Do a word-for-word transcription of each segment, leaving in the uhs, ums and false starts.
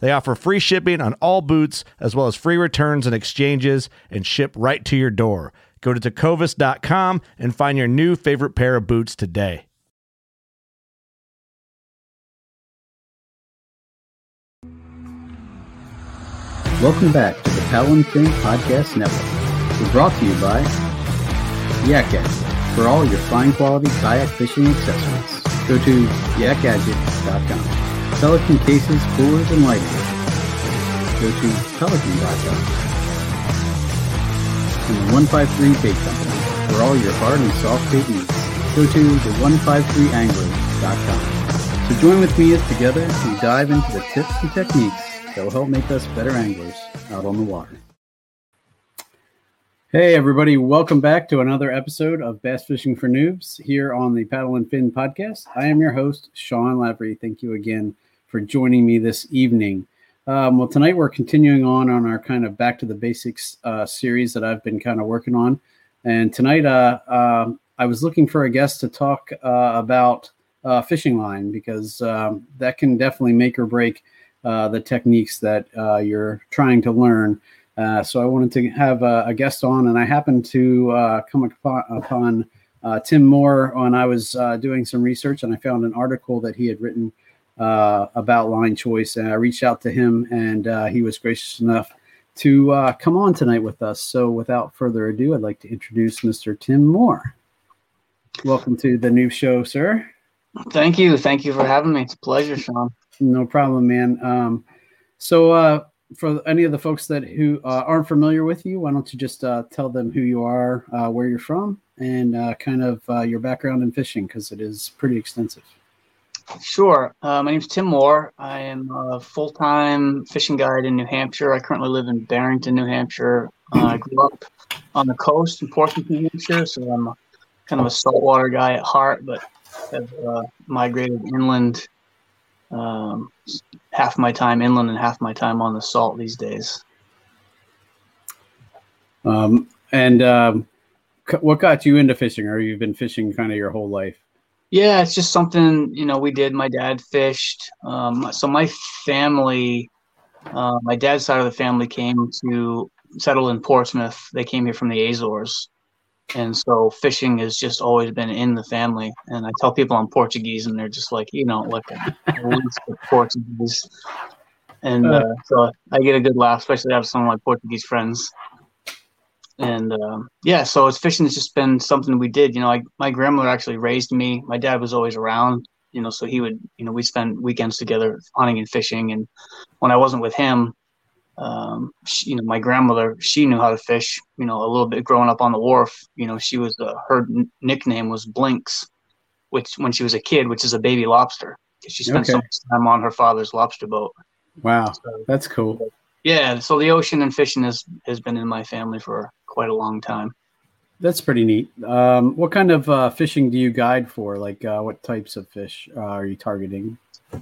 They offer free shipping on all boots, as well as free returns and exchanges, and ship right to your door. Go to tecovas dot com and find your new favorite pair of boots today. Welcome back to the Paddle and Fin Podcast Network. We're brought to you by Yak Gadget for all your fine quality kayak fishing accessories. Go to yak gadget dot com. Pelican cases, coolers, and lighting. Go to pelican dot com. And the one five three Cape Company for all your hard and soft bait needs. Go to the one five three angler dot com. So join with me as together we dive into the tips and techniques that will help make us better anglers out on the water. Hey everybody, welcome back to another episode of Bass Fishing for Noobs here on the Paddle and Fin Podcast. I am your host, Sean Lavery. Thank you again for joining me this evening. Um, well, tonight we're continuing on on our kind of back to the basics uh, series that I've been kind of working on. And tonight uh, uh, I was looking for a guest to talk uh, about uh, fishing line, because um, that can definitely make or break Uh, the techniques that uh, you're trying to learn. Uh, so I wanted to have a, a guest on, and I happened to uh, come upon, upon uh, Tim Moore when I was uh, doing some research, and I found an article that he had written uh, about line choice. And I reached out to him, and uh, he was gracious enough to uh, come on tonight with us. So without further ado, I'd like to introduce Mister Tim Moore. Welcome to the new show, sir. Thank you. Thank you for having me. It's a pleasure, Sean. No problem, man. Um, so uh, for any of the folks that who uh, aren't familiar with you, why don't you just uh, tell them who you are, uh, where you're from, and uh, kind of uh, your background in fishing, because it is pretty extensive. Sure. Uh, my name's Tim Moore. I am a full-time fishing guide in New Hampshire. I currently live in Barrington, New Hampshire. Uh, I grew up on the coast in Portsmouth, New Hampshire, so I'm a, kind of a saltwater guy at heart, but have uh, migrated inland. Um, half my time inland and half my time on the salt these days. Um, and um, c- what got you into fishing, or you've been fishing kind of your whole life? Yeah, it's just something, you know, we did. My dad fished. Um, so my family, uh, my dad's side of the family came to settle in Portsmouth. They came here from the Azores. And so fishing has just always been in the family. And I tell people I'm Portuguese, and they're just like, you know, like I'm Portuguese. And uh, so I get a good laugh, especially out of some of my Portuguese friends. And um, yeah, so it's fishing has just been something we did. You know, I, my grandmother actually raised me. My dad was always around, you know, so he would, you know, we spend weekends together hunting and fishing. And when I wasn't with him, Um, she, you know, my grandmother, she knew how to fish, you know, a little bit growing up on the wharf. You know, she was, uh, her n- nickname was Blinks, which when she was a kid, which is a baby lobster. She spent okay. so much time on her father's lobster boat. Wow. So, that's cool. Yeah. So the ocean and fishing has, has been in my family for quite a long time. That's pretty neat. Um, what kind of uh, fishing do you guide for? Like uh, what types of fish uh, are you targeting?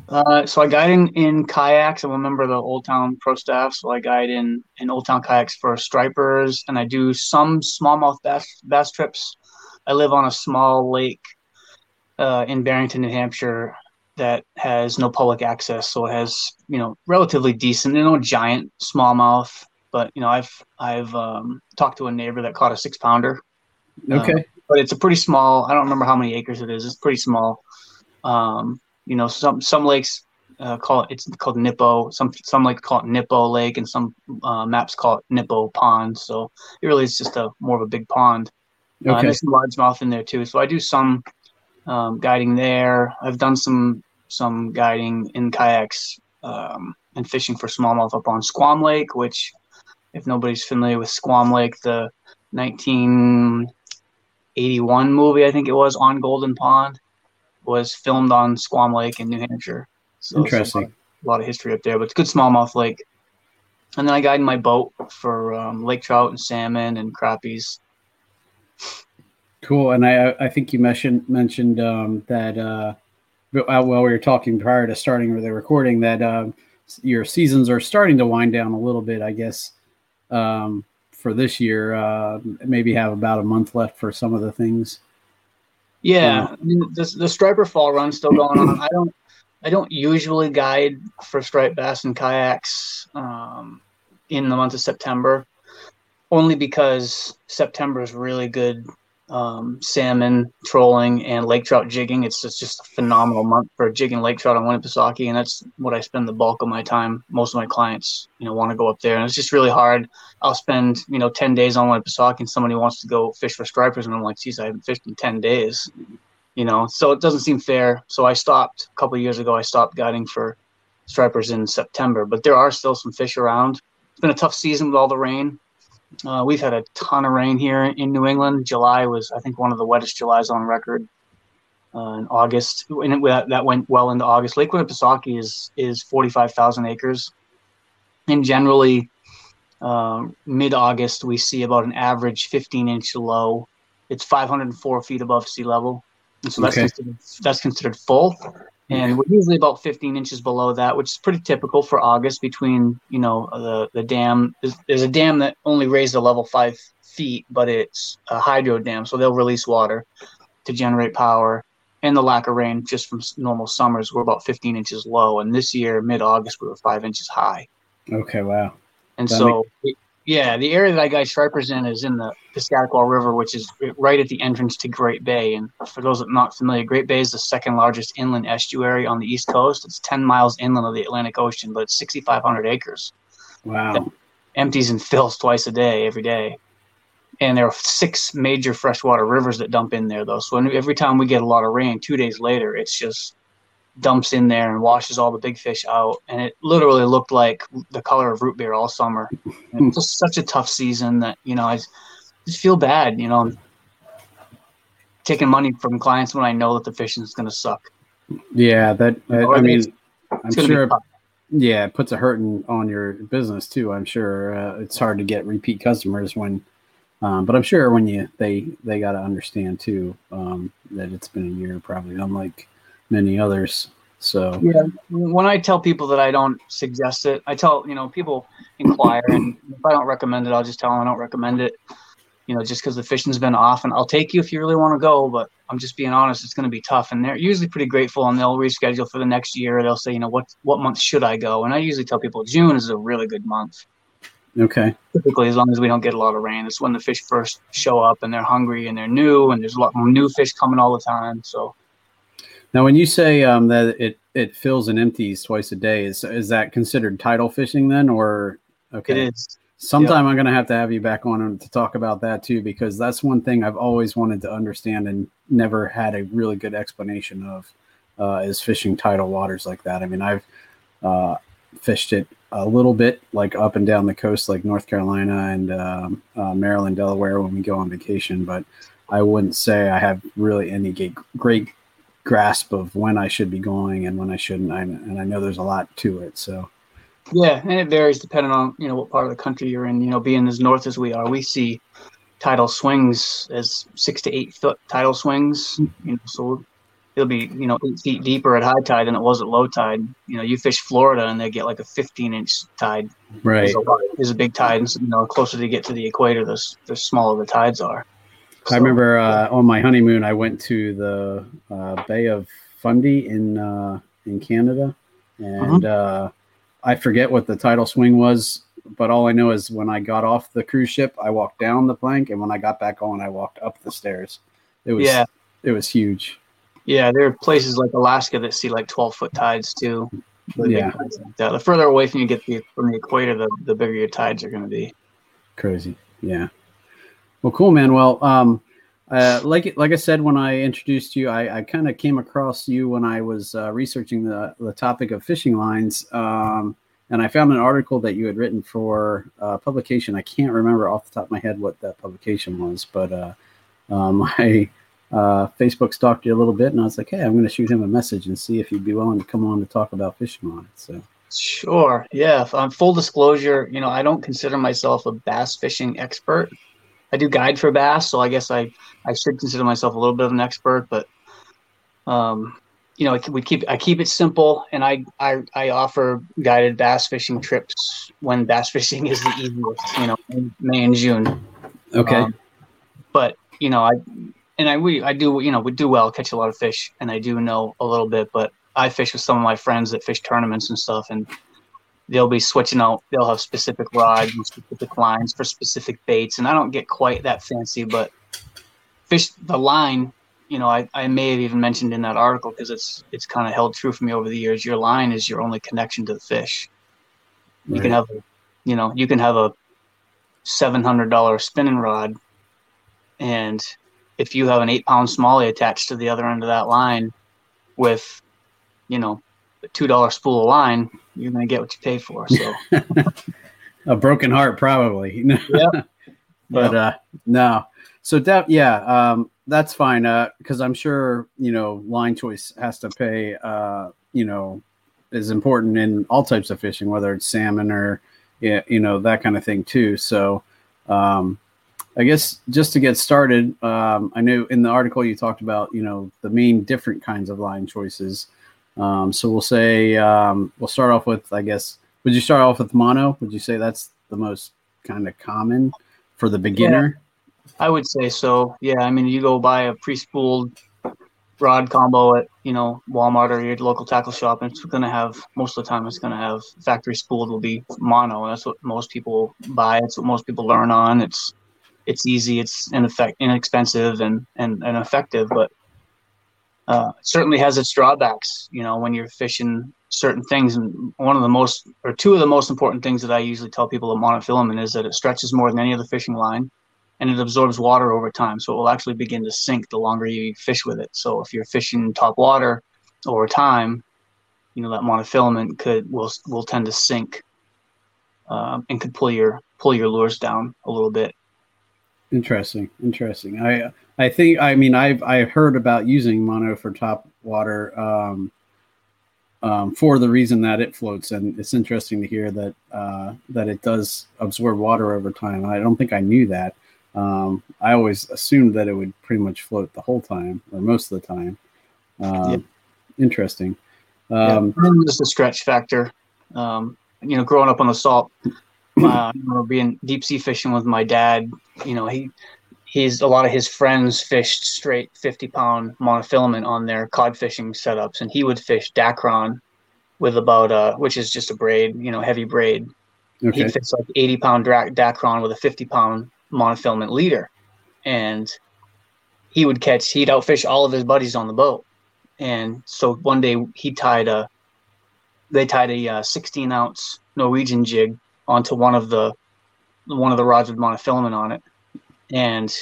Uh, so I guide in, in kayaks. I'm a member of the Old Town Pro staff, so I guide in, in Old Town kayaks for stripers, and I do some smallmouth bass, bass trips. I live on a small lake uh, in Barrington, New Hampshire, that has no public access, so it has, you know, relatively decent, you know, giant smallmouth. But, you know, I've I've um, talked to a neighbor that caught a six pounder. Okay, um, but it's a pretty small. I don't remember how many acres it is. It's pretty small. Um, you know, some some lakes uh, call it. It's called Nippo. Some some lakes call it Nippo Lake, and some uh, maps call it Nippo Pond. So it really is just a more of a big pond. Okay, uh, and there's some largemouth in there too. So I do some um, guiding there. I've done some. some guiding in kayaks um, and fishing for smallmouth up on Squam Lake, which, if nobody's familiar with Squam Lake, the nineteen eighty-one movie, I think it was, On Golden Pond, was filmed on Squam Lake in New Hampshire. So interesting. A lot, a lot of history up there, but it's a good smallmouth lake. And then I guide in my boat for um, lake trout and salmon and crappies. Cool. And I, I think you mentioned, mentioned um, that uh, – while we were talking prior to starting the recording, that uh, your seasons are starting to wind down a little bit, I guess, um, for this year. Uh, maybe have about a month left for some of the things. Yeah, uh, I mean, the, the striper fall run's still going on. I don't, I don't usually guide for striped bass and kayaks um, in the month of September, only because September is really good. Um, salmon trolling and lake trout jigging. It's just, it's just a phenomenal month for jigging lake trout on Winnipesaukee, and that's what I spend the bulk of my time. Most of my clients, you know, want to go up there, and it's just really hard. I'll spend, you know, ten days on Winnipesaukee, and somebody wants to go fish for stripers, and I'm like, geez, I haven't fished in ten days, you know. So it doesn't seem fair. So I stopped a couple of years ago. I stopped guiding for stripers in September, but there are still some fish around. It's been a tough season with all the rain. Uh, we've had a ton of rain here in New England. July was, I think, one of the wettest Julys on record. Uh, in August, and it, that went well into August. Lake Winnipesaukee is is forty-five thousand acres, and generally, uh, mid-August we see about an average fifteen-inch low. It's five hundred four feet above sea level, and so that's okay. considered, that's considered full. And we're usually about fifteen inches below that, which is pretty typical for August between, you know, the, the dam. There's, there's a dam that only raised the level five feet, but it's a hydro dam. So they'll release water to generate power. And the lack of rain just from normal summers, we're about fifteen inches low. And this year, mid-August, we were five inches high. Okay, wow. And that so, makes- yeah, the area that I guide stripers in is in the Piscataqua River, which is right at the entrance to Great Bay. And for those that are not familiar, Great Bay is the second largest inland estuary on the East Coast. It's ten miles inland of the Atlantic Ocean, but it's sixty-five hundred acres. Wow. That empties and fills twice a day, every day. And there are six major freshwater rivers that dump in there, though. So every time we get a lot of rain, two days later, it's just dumps in there and washes all the big fish out, and it literally looked like the color of root beer all summer. It was just such a tough season that, you know, I just feel bad, you know, I'm taking money from clients when I know that the fishing is going to suck. Yeah, that I, I mean, it's, it's I'm sure. Yeah, it puts a hurting on your business too. I'm sure uh, it's hard to get repeat customers when, um, but I'm sure when you they they got to understand too um, that it's been a year probably unlike many others. So yeah, when I tell people that I don't suggest it, I tell, you know, people inquire, and if I don't recommend it, I'll just tell them I don't recommend it, you know, just because the fishing's been off, and I'll take you if you really want to go, but I'm just being honest, it's going to be tough. And they're usually pretty grateful, and they'll reschedule for the next year. They'll say, you know, what what month should I go? And I usually tell people June is a really good month. Okay. Typically, as long as we don't get a lot of rain, it's when the fish first show up, and they're hungry, and they're new, and there's a lot of new fish coming all the time. So now, when you say um, that it, it fills and empties twice a day, is is that considered tidal fishing then? Or, okay. It is. Sometime yep. I'm going to have to have you back on to talk about that too, because that's one thing I've always wanted to understand and never had a really good explanation of uh, is fishing tidal waters like that. I mean, I've uh, fished it a little bit, like up and down the coast, like North Carolina and um, uh, Maryland, Delaware when we go on vacation, but I wouldn't say I have really any great grasp of when I should be going and when I shouldn't. I, and I know there's a lot to it. So yeah, and it varies depending on, you know, what part of the country you're in. You know, being as north as we are, we see tidal swings as six to eight foot tidal swings. You know, so it'll be, you know, eight feet deeper at high tide than it was at low tide. You know, you fish Florida and they get like a fifteen inch tide. Right. There's a, there's a big tide, and you know, the closer they get to the equator, the, the smaller the tides are. So, I remember uh, on my honeymoon, I went to the uh, Bay of Fundy in uh, in Canada, and uh-huh. uh, I forget what the tidal swing was, but all I know is when I got off the cruise ship, I walked down the plank, and when I got back on, I walked up the stairs. It was yeah. it was huge. Yeah, there are places like Alaska that see like twelve foot tides too. Really yeah, tides like that. The further away from you get the, from the equator, the, the bigger your tides are going to be. Crazy, yeah. Well, cool, man. Well, um, uh, like like I said when I introduced you, I, I kind of came across you when I was uh, researching the the topic of fishing lines, um, and I found an article that you had written for uh, publication. I can't remember off the top of my head what that publication was, but uh, um, I. Uh, Facebook stalked you a little bit, and I was like, hey, I'm going to shoot him a message and see if he'd be willing to come on to talk about fishing on it. So, sure. Yeah. Um, full disclosure, you know, I don't consider myself a bass fishing expert. I do guide for bass, so I guess I, I should consider myself a little bit of an expert, but, um, you know, we keep, I keep it simple, and I, I, I offer guided bass fishing trips when bass fishing is the easiest, you know, in May and June. Okay. Um, but, you know, I... And I we I do you know we do well catch a lot of fish, and I do know a little bit, but I fish with some of my friends that fish tournaments and stuff, and they'll be switching out. They'll have specific rods and specific lines for specific baits, and I don't get quite that fancy. But fish the line, you know, I, I may have even mentioned in that article, because it's it's kind of held true for me over the years. Your line is your only connection to the fish. Right. You can have, you know, you can have a seven hundred dollar spinning rod, and if you have an eight pound smallie attached to the other end of that line with, you know, a two dollar spool of line, you're going to get what you pay for. So a broken heart, probably. Yeah. But, yeah. uh, no, so that, yeah, um, that's fine. Uh, cause I'm sure, you know, line choice has to pay, uh, you know, is important in all types of fishing, whether it's salmon or, you know, that kind of thing too. So, um, I guess just to get started, um, I knew in the article you talked about, you know, the main different kinds of line choices. Um, so we'll say, um, we'll start off with, I guess, would you start off with mono? Would you say that's the most kind of common for the beginner? Yeah, I would say so. Yeah. I mean, you go buy a pre-spooled rod combo at, you know, Walmart or your local tackle shop, and it's going to have, most of the time it's going to have factory spooled will be mono. That's what most people buy. It's what most people learn on. It's, It's easy, it's inexpensive, and, and, and effective, but uh, it certainly has its drawbacks, you know, when you're fishing certain things. And one of the most, or two of the most important things that I usually tell people of monofilament is that it stretches more than any other fishing line, and it absorbs water over time. So it will actually begin to sink the longer you fish with it. So if you're fishing top water over time, you know, that monofilament could, will, will tend to sink um, and could pull your, pull your lures down a little bit. Interesting. Interesting. I, I think, I mean, I've, I've heard about using mono for top water, um, um, for the reason that it floats. And it's interesting to hear that, uh, that it does absorb water over time. I don't think I knew that. Um, I always assumed that it would pretty much float the whole time or most of the time. Um, yeah. Interesting. Um, yeah, just the stretch factor. Um, you know, growing up on the salt, Uh, you know, being deep sea fishing with my dad, you know, he, he's a lot of his friends fished straight fifty pound monofilament on their cod fishing setups. And he would fish Dacron with about uh which is just a braid, you know, heavy braid. Okay. He'd fish like eighty pound Dacron with a fifty pound monofilament leader. And he would catch, he'd outfish all of his buddies on the boat. And so one day he tied a, they tied a uh, sixteen ounce Norwegian jig onto one of the one of the rods with monofilament on it, and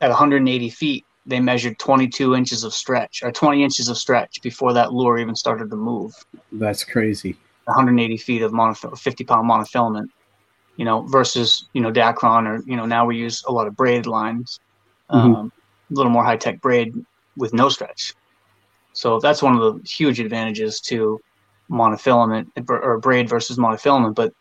at one hundred eighty feet they measured twenty-two inches of stretch, or twenty inches of stretch, before that lure even started to move. That's crazy. one hundred eighty feet of monofilament, fifty pound monofilament, you know, versus, you know, Dacron, or, you know, now we use a lot of braid lines, um, mm-hmm. a little more high-tech braid with no stretch. So that's one of the huge advantages to monofilament, or braid versus monofilament. But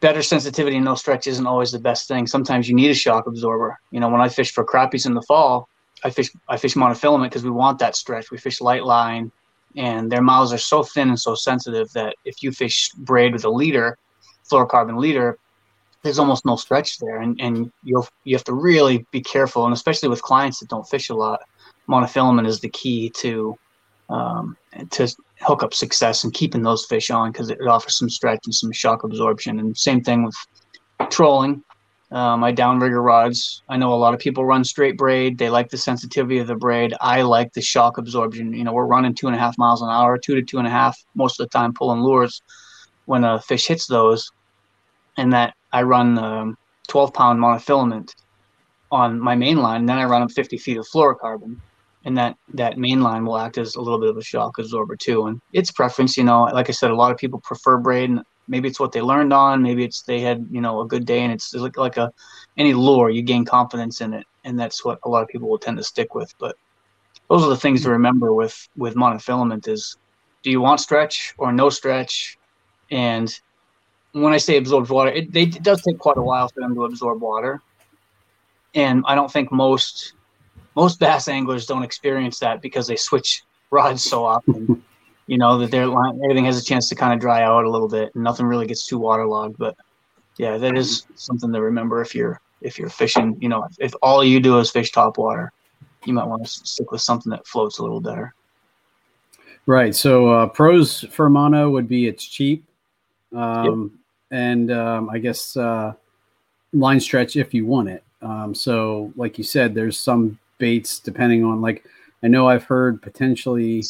better sensitivity and no stretch isn't always the best thing. Sometimes you need a shock absorber. You know, when I fish for crappies in the fall, I fish I fish monofilament because we want that stretch. We fish light line, and their mouths are so thin and so sensitive that if you fish braid with a leader, fluorocarbon leader, there's almost no stretch there, and and you you have to really be careful, and especially with clients that don't fish a lot, monofilament is the key to um, to hookup success and keeping those fish on because it offers some stretch and some shock absorption. And same thing with trolling. Um, I downrigger rods. I know a lot of people run straight braid. They like the sensitivity of the braid. I like the shock absorption. You know, we're running two and a half miles an hour, two to two and a half most of the time, pulling lures when a fish hits those, and that. I run um, twelve pound monofilament on my main line, and then I run up fifty feet of fluorocarbon, and that, that main line will act as a little bit of a shock absorber too. And it's preference, you know, like I said, a lot of people prefer braid, and maybe it's what they learned on, maybe it's they had, you know, a good day, and it's like, like a any lure, you gain confidence in it, and that's what a lot of people will tend to stick with. But those are the things to remember with, with monofilament is, do you want stretch or no stretch? And when I say absorbs water, it, they, it does take quite a while for them to absorb water. And I don't think most most bass anglers don't experience that because they switch rods so often, you know, that their line, everything has a chance to kind of dry out a little bit, and nothing really gets too waterlogged. But yeah, that is something to remember if you're if you're fishing, you know, if, if all you do is fish top water, you might want to stick with something that floats a little better. Right. So uh, pros for mono would be it's cheap. Um, yep. And um, I guess uh, line stretch if you want it. Um, so, like you said, there's some baits depending on, like, I know I've heard potentially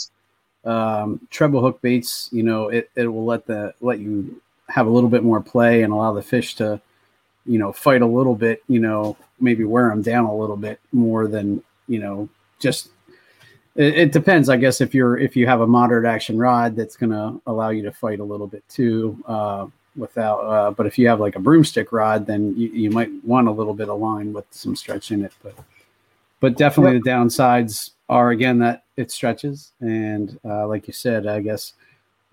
um, treble hook baits. You know, it, it will let the let you have a little bit more play and allow the fish to, you know, fight a little bit. You know, maybe wear them down a little bit more than, you know, just. It, it depends, I guess, if you're if you have a moderate action rod, that's going to allow you to fight a little bit too. Uh, without, uh, but if you have like a broomstick rod, then you, you might want a little bit of line with some stretch in it. But but definitely the downsides are, again, that it stretches, and uh, like you said, I guess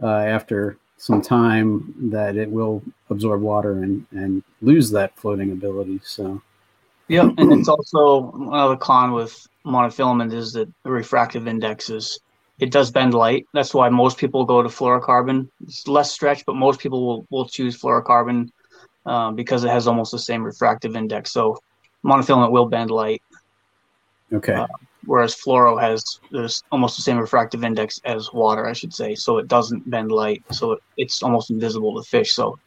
uh, after some time that it will absorb water and and lose that floating ability. So. Yep, and it's also another con with monofilament is that the refractive index is, it does bend light. That's why most people go to fluorocarbon. It's less stretch, but most people will, will choose fluorocarbon uh, because it has almost the same refractive index. So monofilament will bend light. Okay. Uh, whereas fluoro has this, almost the same refractive index as water, I should say. So it doesn't bend light. So it, it's almost invisible to fish. So,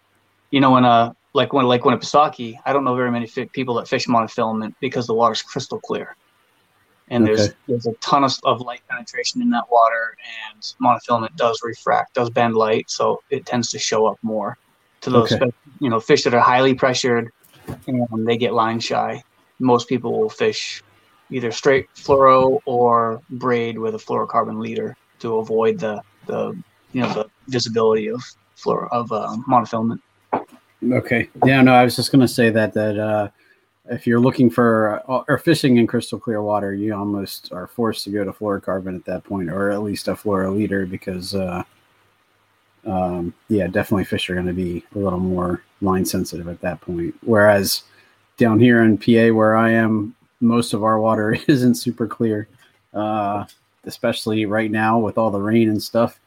you know, in a Like when, like Winnipesaukee, I don't know very many f- people that fish monofilament because the water's crystal clear, and okay. there's there's a ton of, of light penetration in that water, and monofilament does refract, does bend light, so it tends to show up more to those okay. you know fish that are highly pressured, and they get line shy. Most people will fish either straight fluoro or braid with a fluorocarbon leader to avoid the the you know the visibility of fluoro of uh, monofilament. Okay. Yeah, no, I was just going to say that, that uh, if you're looking for uh, or fishing in crystal clear water, you almost are forced to go to fluorocarbon at that point, or at least a fluoro leader, because, uh, um, yeah, definitely fish are going to be a little more line sensitive at that point. Whereas down here in P A where I am, most of our water isn't super clear, uh, especially right now with all the rain and stuff.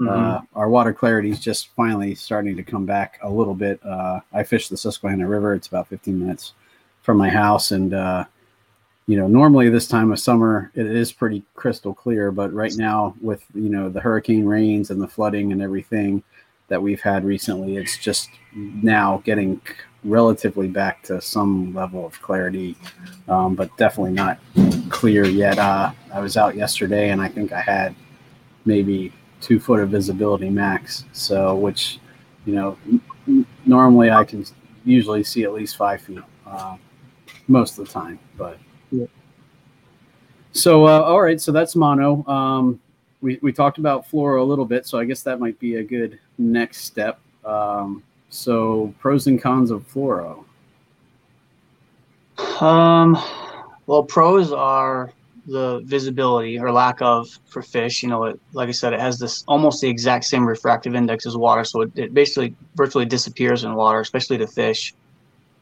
Mm-hmm. Uh, our water clarity is just finally starting to come back a little bit. Uh, I fish the Susquehanna River. It's about fifteen minutes from my house. And, uh, you know, normally this time of summer, it is pretty crystal clear. But right now with, you know, the hurricane rains and the flooding and everything that we've had recently, it's just now getting relatively back to some level of clarity, um, but definitely not clear yet. Uh, I was out yesterday and I think I had maybe two foot of visibility max, so which you know n- normally I can usually see at least five feet uh, most of the time. But yeah. so uh, all right, so that's mono. Um, we we talked about fluoro a little bit, so I guess that might be a good next step. Um, so pros and cons of fluoro. Um, well, pros are. The visibility or lack of for fish, you know, it, like I said, it has this almost the exact same refractive index as water. So it, it basically virtually disappears in water, especially to fish.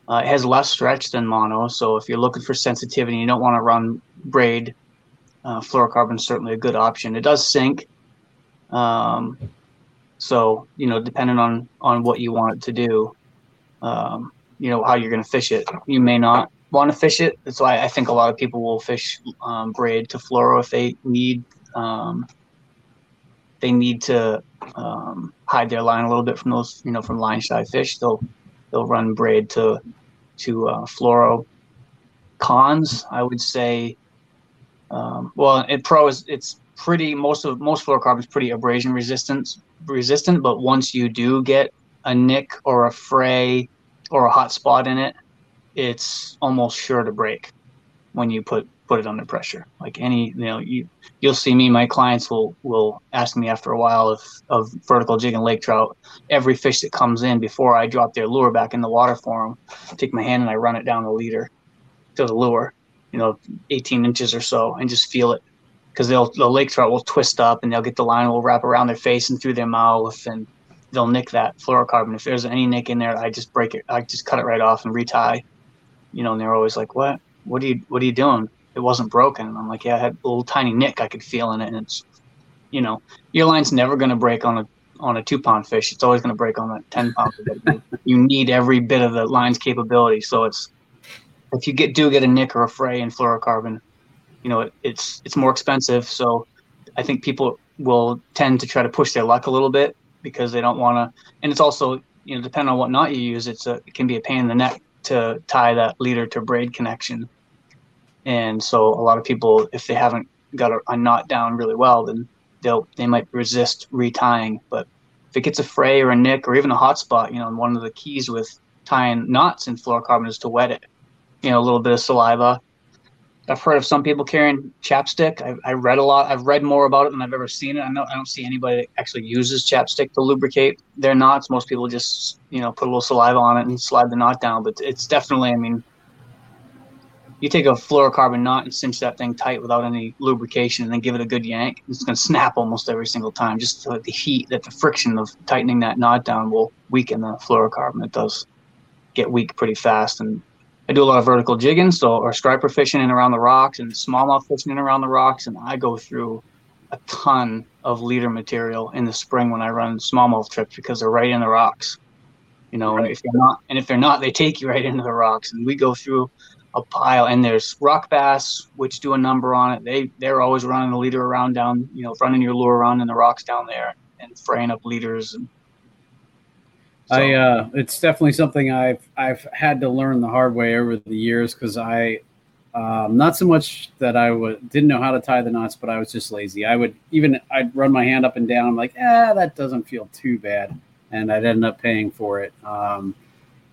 Uh, it has less stretch than mono, so if you're looking for sensitivity, you don't want to run braid, uh, fluorocarbon is certainly a good option. It does sink, um, so you know, depending on on what you want it to do, um, you know, how you're going to fish it. You may not want to fish it. That's why I think a lot of people will fish um, braid to fluoro if they need um, they need to um, hide their line a little bit from those, you know, from line shy fish. They'll They'll run braid to to uh, fluoro. Cons, I would say, um, well, it pro is it's pretty most of most fluorocarbon is pretty abrasion resistant resistant. But once you do get a nick or a fray or a hot spot in it, it's almost sure to break when you put put it under pressure. Like any, you know, you you'll see me. My clients will will ask me after a while of of vertical jig and lake trout. Every fish that comes in, before I drop their lure back in the water for them, I take my hand and I run it down the leader to the lure, you know, eighteen inches or so, and just feel it, because they'll the lake trout will twist up and they'll get the line will wrap around their face and through their mouth, and they'll nick that fluorocarbon. If there's any nick in there, I just break it. I just cut it right off and retie, you know. And they're always like, "What? What are you? What are you doing? It wasn't broken." And I'm like, yeah, I had a little tiny nick I could feel in it. And it's, you know, your line's never going to break on a, on a two pound fish. It's always going to break on a ten pound. You need every bit of the line's capability. So it's, if you get, do get a nick or a fray in fluorocarbon, you know, it, it's, it's more expensive. So I think people will tend to try to push their luck a little bit because they don't want to. And it's also, you know, depending on what knot you use, it's a, it can be a pain in the neck to tie that leader to braid connection. And so a lot of people, if they haven't got a, a knot down really well, then they'll they might resist retying. But if it gets a fray or a nick or even a hot spot, you know, and one of the keys with tying knots in fluorocarbon is to wet it. You know, a little bit of saliva. I've heard of some people carrying chapstick. I, I read a lot. I've read more about it than I've ever seen it. I know I don't see anybody that actually uses chapstick to lubricate their knots. Most people just, you know, put a little saliva on it and slide the knot down. But it's definitely, I mean, you take a fluorocarbon knot and cinch that thing tight without any lubrication and then give it a good yank, it's going to snap almost every single time, just so that the heat, that the friction of tightening that knot down will weaken the fluorocarbon. It does get weak pretty fast. And I do a lot of vertical jigging, so or striper fishing in around the rocks and smallmouth fishing in around the rocks. And I go through a ton of leader material in the spring when I run smallmouth trips because they're right in the rocks. You know, right. and if they're not, and if they're not, they take you right into the rocks. And we go through a pile, and there's rock bass, which do a number on it. They they're always running the leader around down, you know, running your lure around in the rocks down there and fraying up leaders. And so. I uh, it's definitely something I've I've had to learn the hard way over the years, because I uh, not so much that I w- didn't know how to tie the knots, but I was just lazy. I would even I'd run my hand up and down. I'm like, ah, that doesn't feel too bad, and I'd end up paying for it. Um,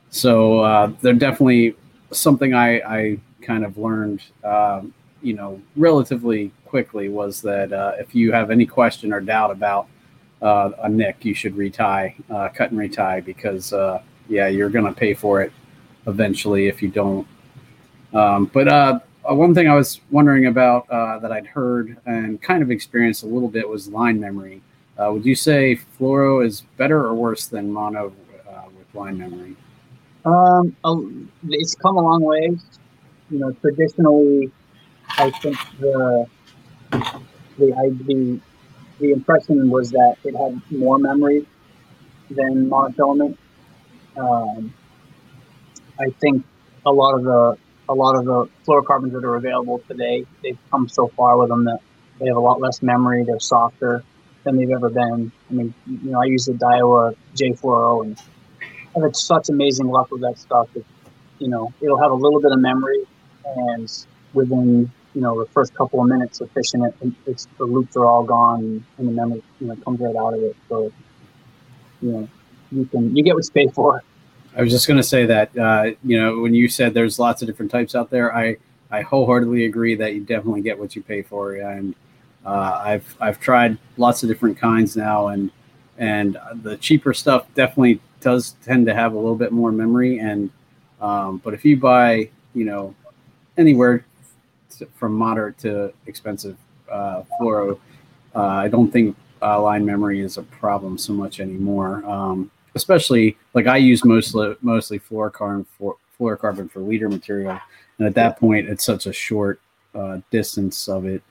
so uh, they're definitely. Something I, I kind of learned, um, you know, relatively quickly was that uh, if you have any question or doubt about uh, a nick, you should retie, uh, cut and retie, because, uh, yeah, you're going to pay for it eventually if you don't. Um, but uh, one thing I was wondering about uh, that I'd heard and kind of experienced a little bit was line memory. Uh, would you say fluoro is better or worse than mono uh, with line memory? Um, it's come a long way. You know, traditionally, I think the the the, the impression was that it had more memory than monofilament. Um, I think a lot of the a lot of the fluorocarbons that are available today, they've come so far with them that they have a lot less memory. They're softer than they've ever been. I mean, you know, I use the Daiwa J Floro and. I've had such amazing luck with that stuff. That, you know, it'll have a little bit of memory, and within, you know, the first couple of minutes of fishing it, it's, the loops are all gone, and the memory, you know, comes right out of it. So, you know, you can you get what you pay for. I was just going to say that, uh, you know, when you said there's lots of different types out there, I, I wholeheartedly agree that you definitely get what you pay for, and uh, I've I've tried lots of different kinds now, and and the cheaper stuff definitely. Does tend to have a little bit more memory, and um, but if you buy, you know, anywhere from moderate to expensive uh, fluoro, uh, I don't think uh, line memory is a problem so much anymore. Um, especially like I use mostly mostly fluorocarbon for, fluorocarbon for leader material. And at that point, it's such a short uh, distance of it.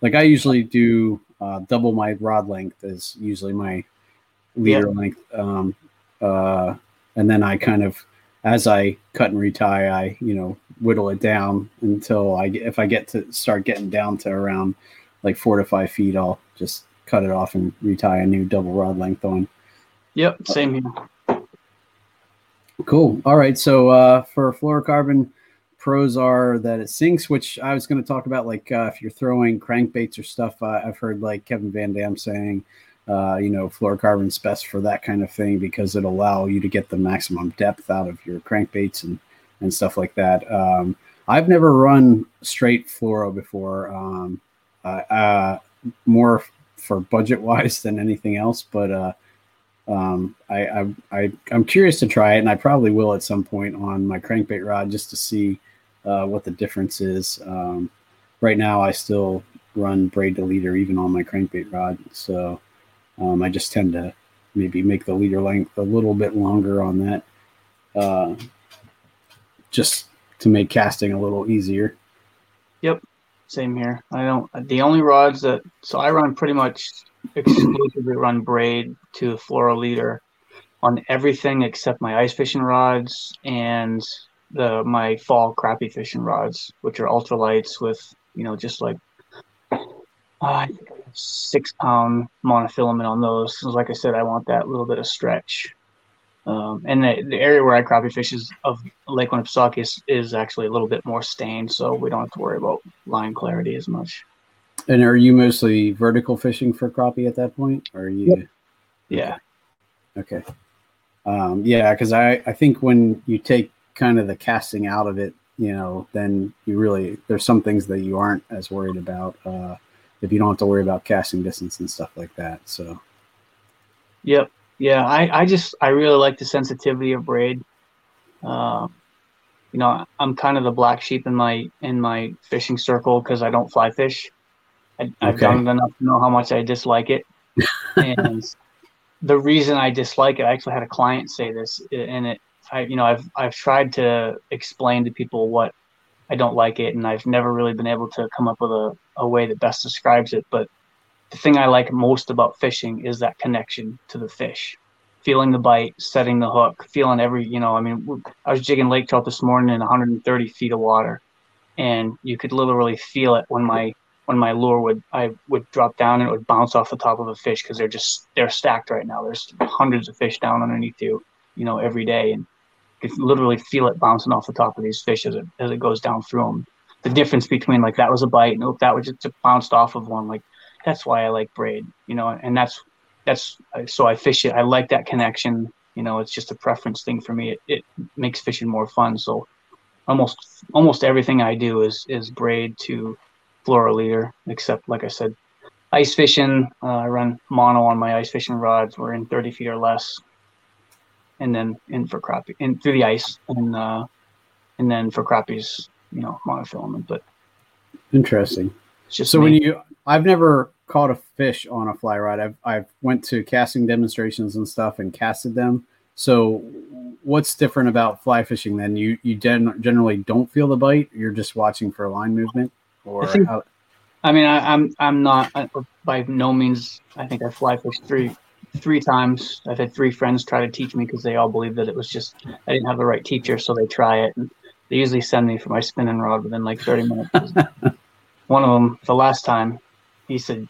Like I usually do uh, double my rod length is usually my leader yeah. length. Um, uh, and then I kind of, as I cut and retie, I, you know, whittle it down until I, if I get to start getting down to around like four to five feet, I'll just cut it off and retie a new double rod length on. Yep. Same here. Cool. All right. So uh, for fluorocarbon, pros are that it sinks, which I was going to talk about, like uh, if you're throwing crankbaits or stuff, uh, I've heard like Kevin Van Dam saying, uh, you know, fluorocarbon's best for that kind of thing because it'll allow you to get the maximum depth out of your crankbaits and, and stuff like that. Um, I've never run straight fluoro before, um, uh, uh, more f- for budget wise than anything else, but uh, Um, I, I, I, I'm curious to try it, and I probably will at some point on my crankbait rod just to see uh, what the difference is. Um, right now, I still run braid to leader even on my crankbait rod, so um, I just tend to maybe make the leader length a little bit longer on that uh, just to make casting a little easier. Yep, same here. I don't. The only rods that – so I run pretty much – exclusively run braid to fluoro leader on everything except my ice fishing rods and the my fall crappie fishing rods, which are ultralights with, you know, just like uh, six pound monofilament on those. Because like I said, I want that little bit of stretch. Um, and the, the area where I crappie fish is of Lake Winnipesaukee is, is actually a little bit more stained, so we don't have to worry about line clarity as much. And are you mostly vertical fishing for crappie at that point? Or are you? Yep. Yeah. Okay. Um, yeah, because I, I think when you take kind of the casting out of it, you know, then you really, there's some things that you aren't as worried about uh, if you don't have to worry about casting distance and stuff like that. So. Yep. Yeah, I, I just, I really like the sensitivity of braid. Um, you know, I'm kind of the black sheep in my, in my fishing circle because I don't fly fish. I, I've okay. done enough to know how much I dislike it. And the reason I dislike it, I actually had a client say this, and it, I, you know, I've, I've tried to explain to people what I don't like it. And I've never really been able to come up with a, a way that best describes it. But the thing I like most about fishing is that connection to the fish, feeling the bite, setting the hook, feeling every, you know, I mean, I was jigging lake trout this morning in one hundred thirty feet of water, and you could literally feel it when my, when my lure would, I would drop down and it would bounce off the top of a fish because they're just, they're stacked right now. There's hundreds of fish down underneath you, you know, every day. And you can literally feel it bouncing off the top of these fish as it, as it goes down through them. The difference between like, that was a bite and oh, that was just bounced off of one. Like, that's why I like braid, you know, and that's, that's, so I fish it. I like that connection. You know, it's just a preference thing for me. It, it makes fishing more fun. So almost, almost everything I do is, is braid to fluoro leader, except like I said, ice fishing. Uh, I run mono on my ice fishing rods. We're in thirty feet or less, and then in for crappie and through the ice, and uh, and then for crappies, you know, monofilament. But interesting. It's just so me. When you, I've never caught a fish on a fly rod. I've I've went to casting demonstrations and stuff and casted them. So what's different about fly fishing then? You you gen- generally don't feel the bite. You're just watching for line movement. Or I, think, I mean, I, I'm I'm not I, by no means. I think I fly fished three three times. I've had three friends try to teach me because they all believed that it was just I didn't have the right teacher, so they try it. And they usually send me for my spinning rod within like thirty minutes. One of them, the last time, he said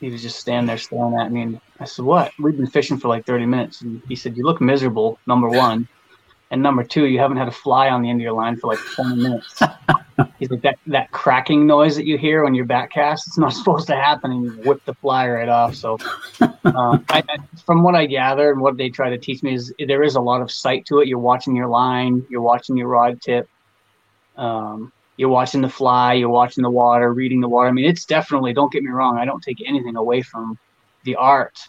he was just standing there staring at me, and I said, "What? We've been fishing for like thirty minutes." And he said, "You look miserable, number one, and number two, you haven't had a fly on the end of your line for like twenty minutes." He's like, that, that cracking noise that you hear when you're back cast, it's not supposed to happen, and you whip the fly right off. So uh, I, from what I gather and what they try to teach me is there is a lot of sight to it. You're watching your line. You're watching your rod tip. Um, you're watching the fly. You're watching the water, reading the water. I mean, it's definitely, don't get me wrong, I don't take anything away from the art,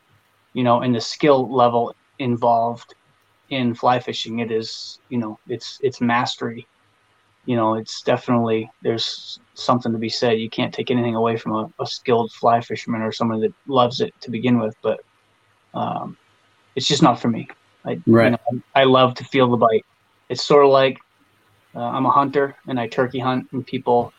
you know, and the skill level involved in fly fishing. It is, you know, it's it's mastery. You know, it's definitely, there's something to be said. You can't take anything away from a, a skilled fly fisherman or someone that loves it to begin with, but um, it's just not for me. I, right. You know, I love to feel the bite. It's sort of like Uh, I'm a hunter and I turkey hunt, and people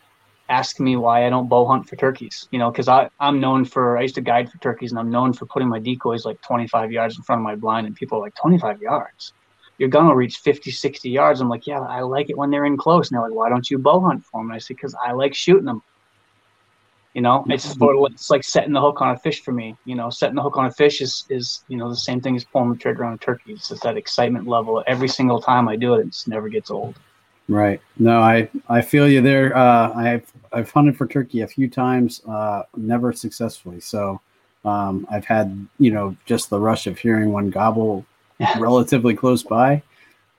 ask me why I don't bow hunt for turkeys, you know, because I, I'm known for, I used to guide for turkeys, and I'm known for putting my decoys like twenty-five yards in front of my blind, and people are like, twenty-five yards? Your gun will reach fifty, sixty yards. I'm like, yeah, I like it when they're in close. And they're like, why don't you bow hunt for them? And I said, because I like shooting them. You know, it's, it's like setting the hook on a fish for me. You know, setting the hook on a fish is, is, you know, the same thing as pulling the trigger on a turkey. It's just that excitement level. Every single time I do it, it just never gets old. Right. No, I, I feel you there. Uh, I've I've hunted for turkey a few times, uh, never successfully. So um, I've had, you know, just the rush of hearing one gobble relatively close by.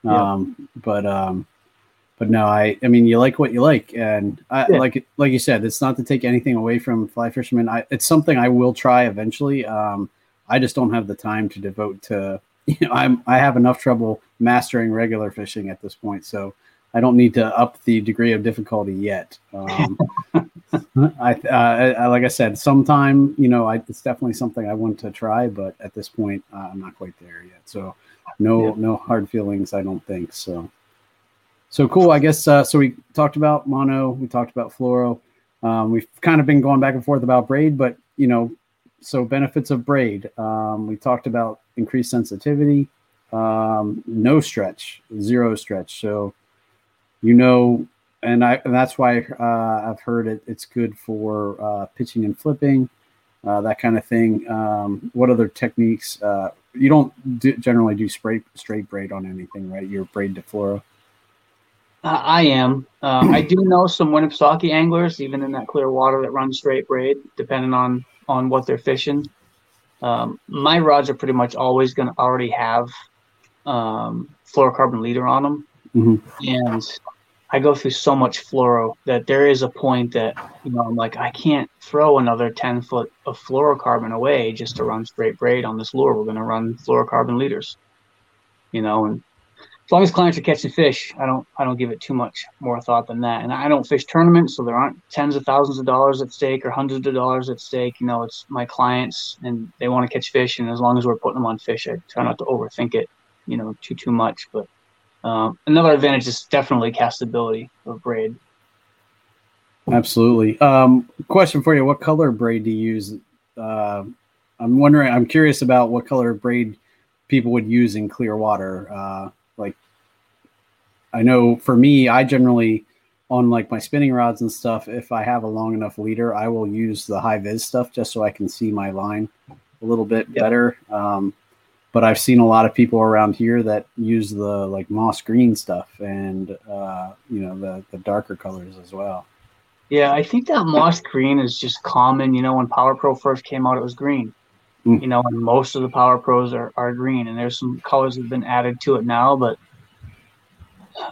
Um, yeah. But um, but no, I, I mean, you like what you like. And I, yeah. like like you said, it's not to take anything away from fly fishermen. I, it's something I will try eventually. Um, I just don't have the time to devote to, you know, I'm, I have enough trouble mastering regular fishing at this point. So I don't need to up the degree of difficulty yet. Um, I, uh, I, like I said, sometime, you know, I, it's definitely something I want to try, but at this point, uh, I'm not quite there yet. So no, yeah. no hard feelings, I don't think. So, so cool. I guess, uh, so we talked about mono, we talked about fluoro. Um, we've kind of been going back and forth about braid, but, you know, so benefits of braid. Um, we talked about increased sensitivity, um, no stretch, zero stretch. So, you know, and I and that's why uh, I've heard it. It's good for uh, pitching and flipping, uh, that kind of thing. Um, what other techniques? Uh, you don't do, generally do straight straight braid on anything, right? You're braid to fluoro. Uh, I am. Uh, I do know some Winnipesaukee anglers, even in that clear water, that run straight braid, depending on on what they're fishing. Um, my rods are pretty much always going to already have um, fluorocarbon leader on them, mm-hmm. and I go through so much fluoro that there is a point that, you know, I'm like, I can't throw another ten foot of fluorocarbon away just to run straight braid on this lure. We're going to run fluorocarbon leaders, you know, and as long as clients are catching fish, I don't, I don't give it too much more thought than that. And I don't fish tournaments, so there aren't tens of thousands of dollars at stake or hundreds of dollars at stake. You know, it's my clients and they want to catch fish. And as long as we're putting them on fish, I try not to overthink it, you know, too, too much, but. Um, another advantage is definitely castability of braid. Absolutely. Um, question for you. What color braid do you use? Uh, I'm wondering, I'm curious about what color braid people would use in clear water. Uh, like, I know for me, I generally, on like my spinning rods and stuff, if I have a long enough leader, I will use the high vis stuff just so I can see my line a little bit yep. better. Um, But I've seen a lot of people around here that use the like moss green stuff and, uh, you know, the, the darker colors as well. Yeah, I think that moss green is just common. You know, when Power Pro first came out, it was green. Mm. You know, and most of the Power Pros are, are green. And there's some colors that have been added to it now. But,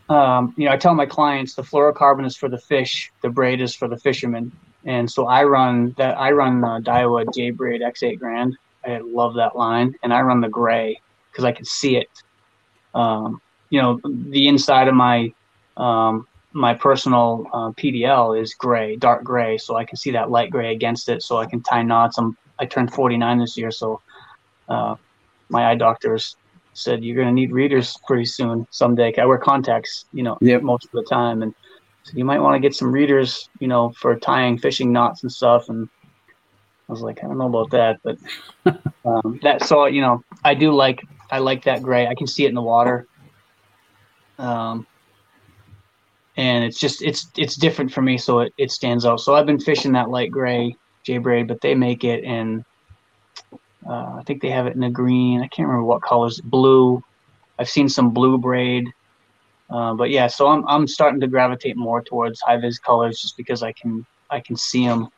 um, you know, I tell my clients the fluorocarbon is for the fish. The braid is for the fishermen. And so I run that. I run the Daiwa J-Braid X eight Grand. I love that line, and I run the gray because I can see it. Um, you know, the inside of my um, my personal uh, P D L is gray, dark gray, so I can see that light gray against it, so I can tie knots. I'm, I turned forty-nine this year, so uh, my eye doctors said, you're going to need readers pretty soon someday. I wear contacts, you know, yep. most of the time, and so you might want to get some readers, you know, for tying fishing knots and stuff, and I was like, I don't know about that, but um, that, so, you know, I do like, I like that gray. I can see it in the water. Um, and it's just, it's, it's different for me. So it, it stands out. So I've been fishing that light gray J braid, but they make it in, uh, I think they have it in a green. I can't remember what colors, blue. I've seen some blue braid. Uh, but yeah, so I'm, I'm starting to gravitate more towards high vis colors just because I can, I can see them.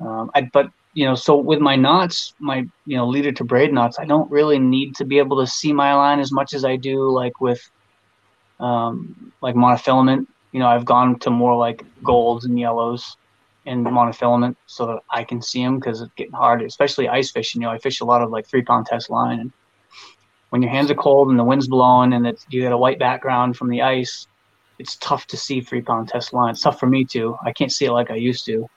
Um, I, but, you know, so with my knots, my, you know, leader to braid knots, I don't really need to be able to see my line as much as I do, like with, um, like monofilament, you know, I've gone to more like golds and yellows and monofilament so that I can see them because it's getting hard, especially ice fishing. You know, I fish a lot of like three pound test line, and when your hands are cold and the wind's blowing and it's, you got a white background from the ice, it's tough to see three pound test line. It's tough for me too. I can't see it like I used to.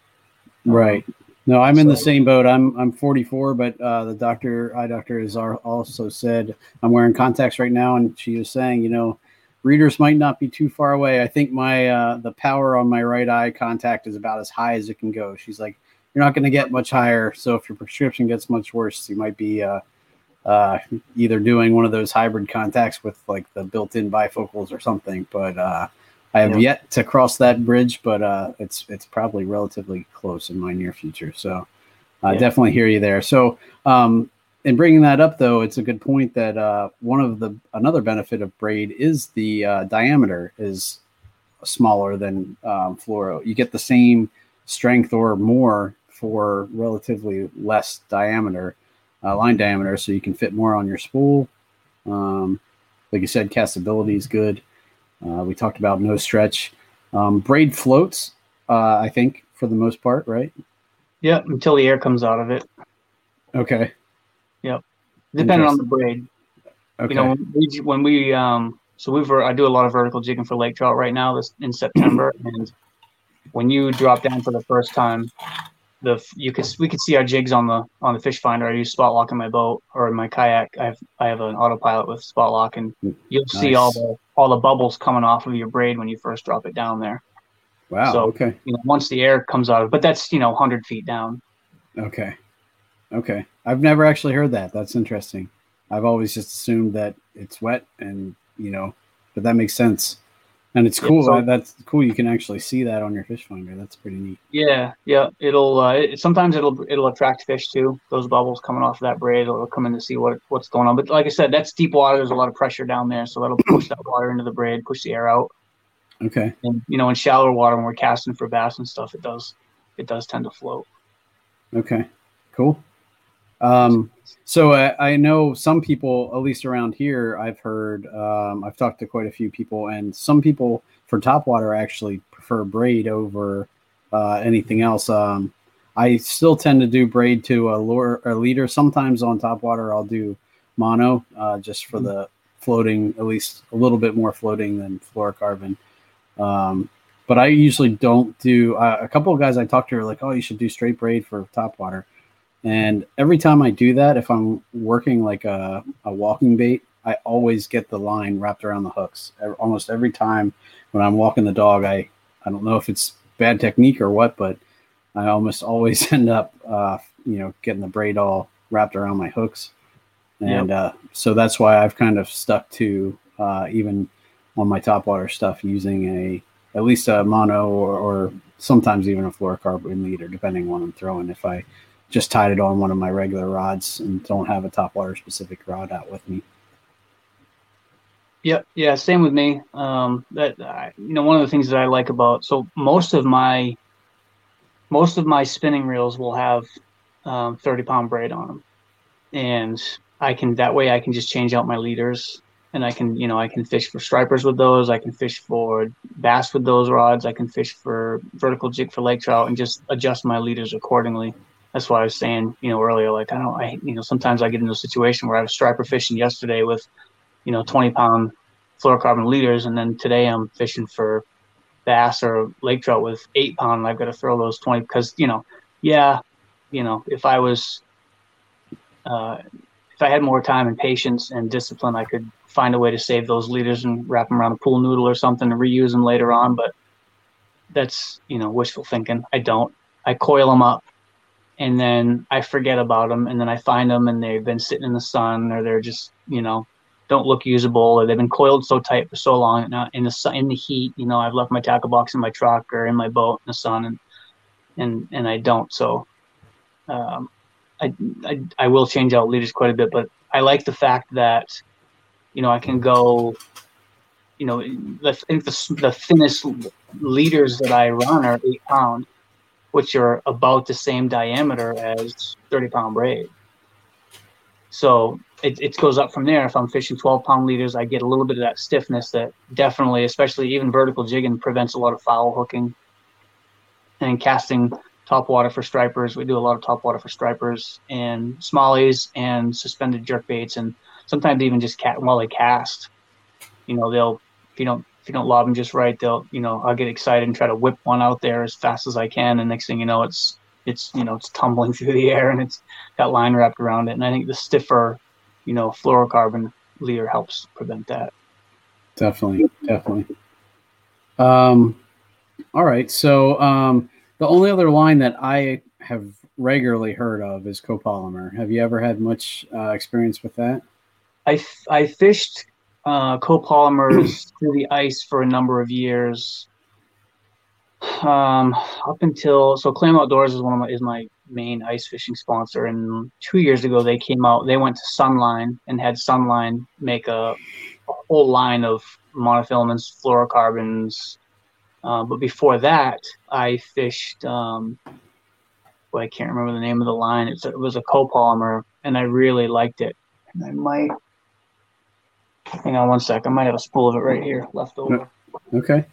Right. No, I'm in the same boat. I'm I'm forty-four, but uh, the doctor, eye doctor, has also said, I'm wearing contacts right now, and she was saying, you know, Readers might not be too far away. I think my uh, the power on my right eye contact is about as high as it can go. She's like, you're not going to get much higher. So if your prescription gets much worse, you might be uh, uh, either doing one of those hybrid contacts with like the built-in bifocals or something. But uh, I have yeah. yet to cross that bridge, but uh, it's it's probably relatively close in my near future. So I uh, yeah. definitely hear you there. So um, in bringing that up, though, it's a good point that uh, one of the another benefit of braid is the uh, diameter is smaller than um, fluoro. You get the same strength or more for relatively less diameter, uh, line diameter, so you can fit more on your spool. Um, like you said, castability is good. Uh, we talked about no stretch. Um, braid floats, uh, I think, for the most part, right? Yeah, until the air comes out of it. Okay. Yep. Depending on the braid. Okay. You know, when we, when we um, so we've, I do a lot of vertical jigging for lake trout right now this in September. And when you drop down for the first time, the, you could, we could see our jigs on the, on the fish finder. I use spot lock in my boat or in my kayak. I have, I have an autopilot with spot lock, and you'll nice. see all the, all the bubbles coming off of your braid when you first drop it down there. Wow. So, okay. You know, once the air comes out of it, but that's, you know, one hundred feet down. Okay. Okay. I've never actually heard that. That's interesting. I've always just assumed that it's wet and, you know, but that makes sense. And it's cool. Yeah, so, that's cool. You can actually see that on your fish finder. That's pretty neat. Yeah. Yeah. It'll, uh, it, sometimes it'll, it'll attract fish too. Those bubbles coming off of that braid, it'll come in to see what, what's going on. But like I said, that's deep water. There's a lot of pressure down there. So that'll push that water into the braid, push the air out. Okay. And, you know, in shallower water, when we're casting for bass and stuff, it does, it does tend to float. Okay. Cool. Um, so I, I know some people, at least around here, I've heard, um, I've talked to quite a few people, and some people for topwater actually prefer braid over, uh, anything else. Um, I still tend to do braid to a lure or leader. Sometimes on topwater, I'll do mono, uh, just for mm-hmm. the floating, at least a little bit more floating than fluorocarbon. Um, but I usually don't do, uh, a couple of guys I talked to are like, oh, you should do straight braid for topwater. And every time I do that, if I'm working like a, a walking bait, I always get the line wrapped around the hooks. Almost every time when I'm walking the dog, I, I don't know if it's bad technique or what, but I almost always end up, uh, you know, getting the braid all wrapped around my hooks. And yep. uh, so that's why I've kind of stuck to, uh, even on my topwater stuff, using a at least a mono or, or sometimes even a fluorocarbon leader, depending on what I'm throwing. If I just tied it on one of my regular rods and don't have a topwater specific rod out with me. Yep. Yeah. Same with me. Um, that, I, you know, one of the things that I like about, so most of my, most of my spinning reels will have um, thirty pound braid on them, and I can, that way I can just change out my leaders, and I can, you know, I can fish for stripers with those. I can fish for bass with those rods. I can fish for vertical jig for lake trout and just adjust my leaders accordingly. That's why I was saying, you know, earlier, like, I don't, I, you know, sometimes I get into a situation where I was striper fishing yesterday with, you know, twenty pound fluorocarbon leaders. And then today I'm fishing for bass or lake trout with eight pound. And I've got to throw those twenty because, you know, yeah, you know, if I was, uh, if I had more time and patience and discipline, I could find a way to save those leaders and wrap them around a pool noodle or something and reuse them later on. But that's, you know, wishful thinking. I don't, I coil them up. And then I forget about them, and then I find them, and they've been sitting in the sun, or they're just, you know, don't look usable, or they've been coiled so tight for so long. Now in the sun, in the heat, you know, I've left my tackle box in my truck or in my boat in the sun, and and and I don't. So um, I, I I will change out leaders quite a bit, but I like the fact that, you know, I can go, you know, I think the the thinnest leaders that I run are eight pound. Which are about the same diameter as thirty pound braid. So it, it goes up from there. If I'm fishing twelve pound leaders, I get a little bit of that stiffness that definitely, especially even vertical jigging, prevents a lot of foul hooking. And casting topwater for stripers, we do a lot of topwater for stripers and smallies and suspended jerkbaits, and sometimes even just cat while they cast. You know, they'll, if you don't, If you don't lob them just right, they'll, you know, I'll get excited and try to whip one out there as fast as I can. And next thing you know, it's, it's, you know, it's tumbling through the air, and it's got line wrapped around it. And I think the stiffer, you know, fluorocarbon leader helps prevent that. Definitely, definitely. Um, all right. So um, the only other line that I have regularly heard of is copolymer. Have you ever had much uh, experience with that? I, I fished uh, copolymers through the ice for a number of years. Um, up until so, Clam Outdoors is one of my is my main ice fishing sponsor, and two years ago they came out. They went to Sunline and had Sunline make a, a whole line of monofilaments, fluorocarbons. Uh, but before that, I fished. Um, well, I can't remember the name of the line. It's, it was a copolymer, and I really liked it. And I might hang on one sec. I might have a spool of it right here left over. Okay.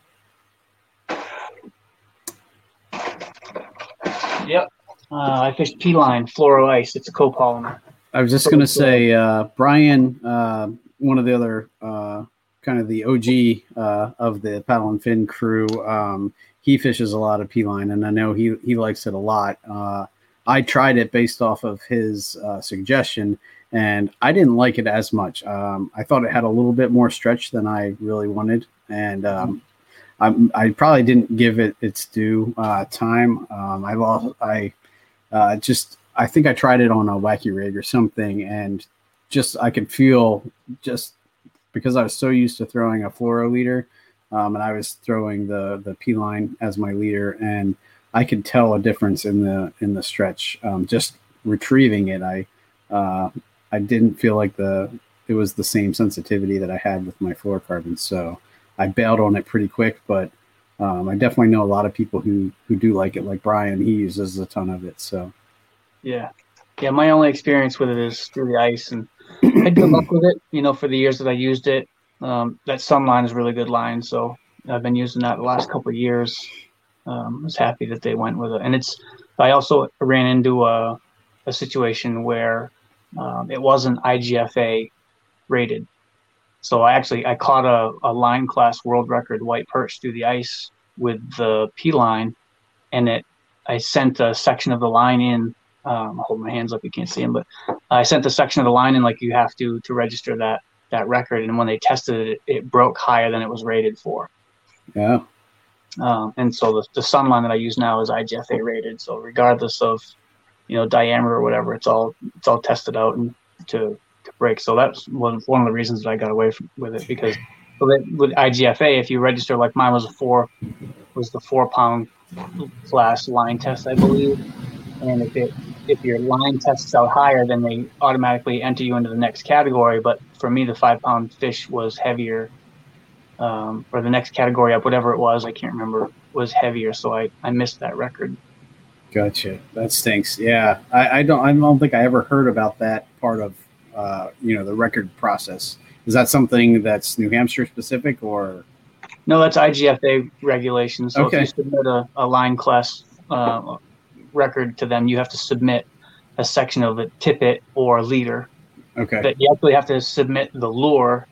Yep. Uh, I fished P-Line, fluoro ice. It's a copolymer. I was just going to say, uh, Brian, uh, one of the other uh, kind of the O G uh, of the Paddle and Fin crew, um, he fishes a lot of P-Line, and I know he, he likes it a lot. Uh, I tried it based off of his uh, suggestion, and I didn't like it as much. Um, I thought it had a little bit more stretch than I really wanted, and um, I'm, I probably didn't give it its due uh, time. Um, I lost. I uh, just. I think I tried it on a wacky rig or something, and just I could feel just because I was so used to throwing a fluoro leader, um, and I was throwing the the P-Line as my leader, and I could tell a difference in the in the stretch. Um, just retrieving it, I uh, I didn't feel like the it was the same sensitivity that I had with my fluorocarbon. So I bailed on it pretty quick, but um, I definitely know a lot of people who, who do like it. Like Brian, he uses a ton of it. So, yeah, yeah. My only experience with it is through the ice, and I had good luck with it. You know, for the years that I used it, um, that Sunline is a really good line. So I've been using that the last couple of years. Um, I was happy that they went with it, and it's. I also ran into a a situation where um, it wasn't I G F A rated. So I actually I caught a, a line class world record white perch through the ice with the P-Line, and it I sent a section of the line in. Um, I'll hold my hands up, you can't see them, but I sent the section of the line in like you have to to register that that record. And when they tested it, it broke higher than it was rated for. Yeah. Um, and so the the Sunline that I use now is I G F A rated. So regardless of you know diameter or whatever, it's all it's all tested out and to. To break, so that's one one of the reasons that I got away from, with it because with I G F A, if you register, like mine was a four, was the four pound class line test, I believe, and if it if your line tests out higher, then they automatically enter you into the next category. But for me, the five pound fish was heavier, um, or the next category up, whatever it was, I can't remember, was heavier, so I I missed that record. Gotcha, that stinks. Yeah, I, I don't I don't think I ever heard about that part of. Uh, you know, the record process. Is that something that's New Hampshire specific or? No, that's I G F A regulations. So okay. If you submit a, a line class uh, record to them, you have to submit a section of a tippet or leader. Okay. But you actually have to submit the lure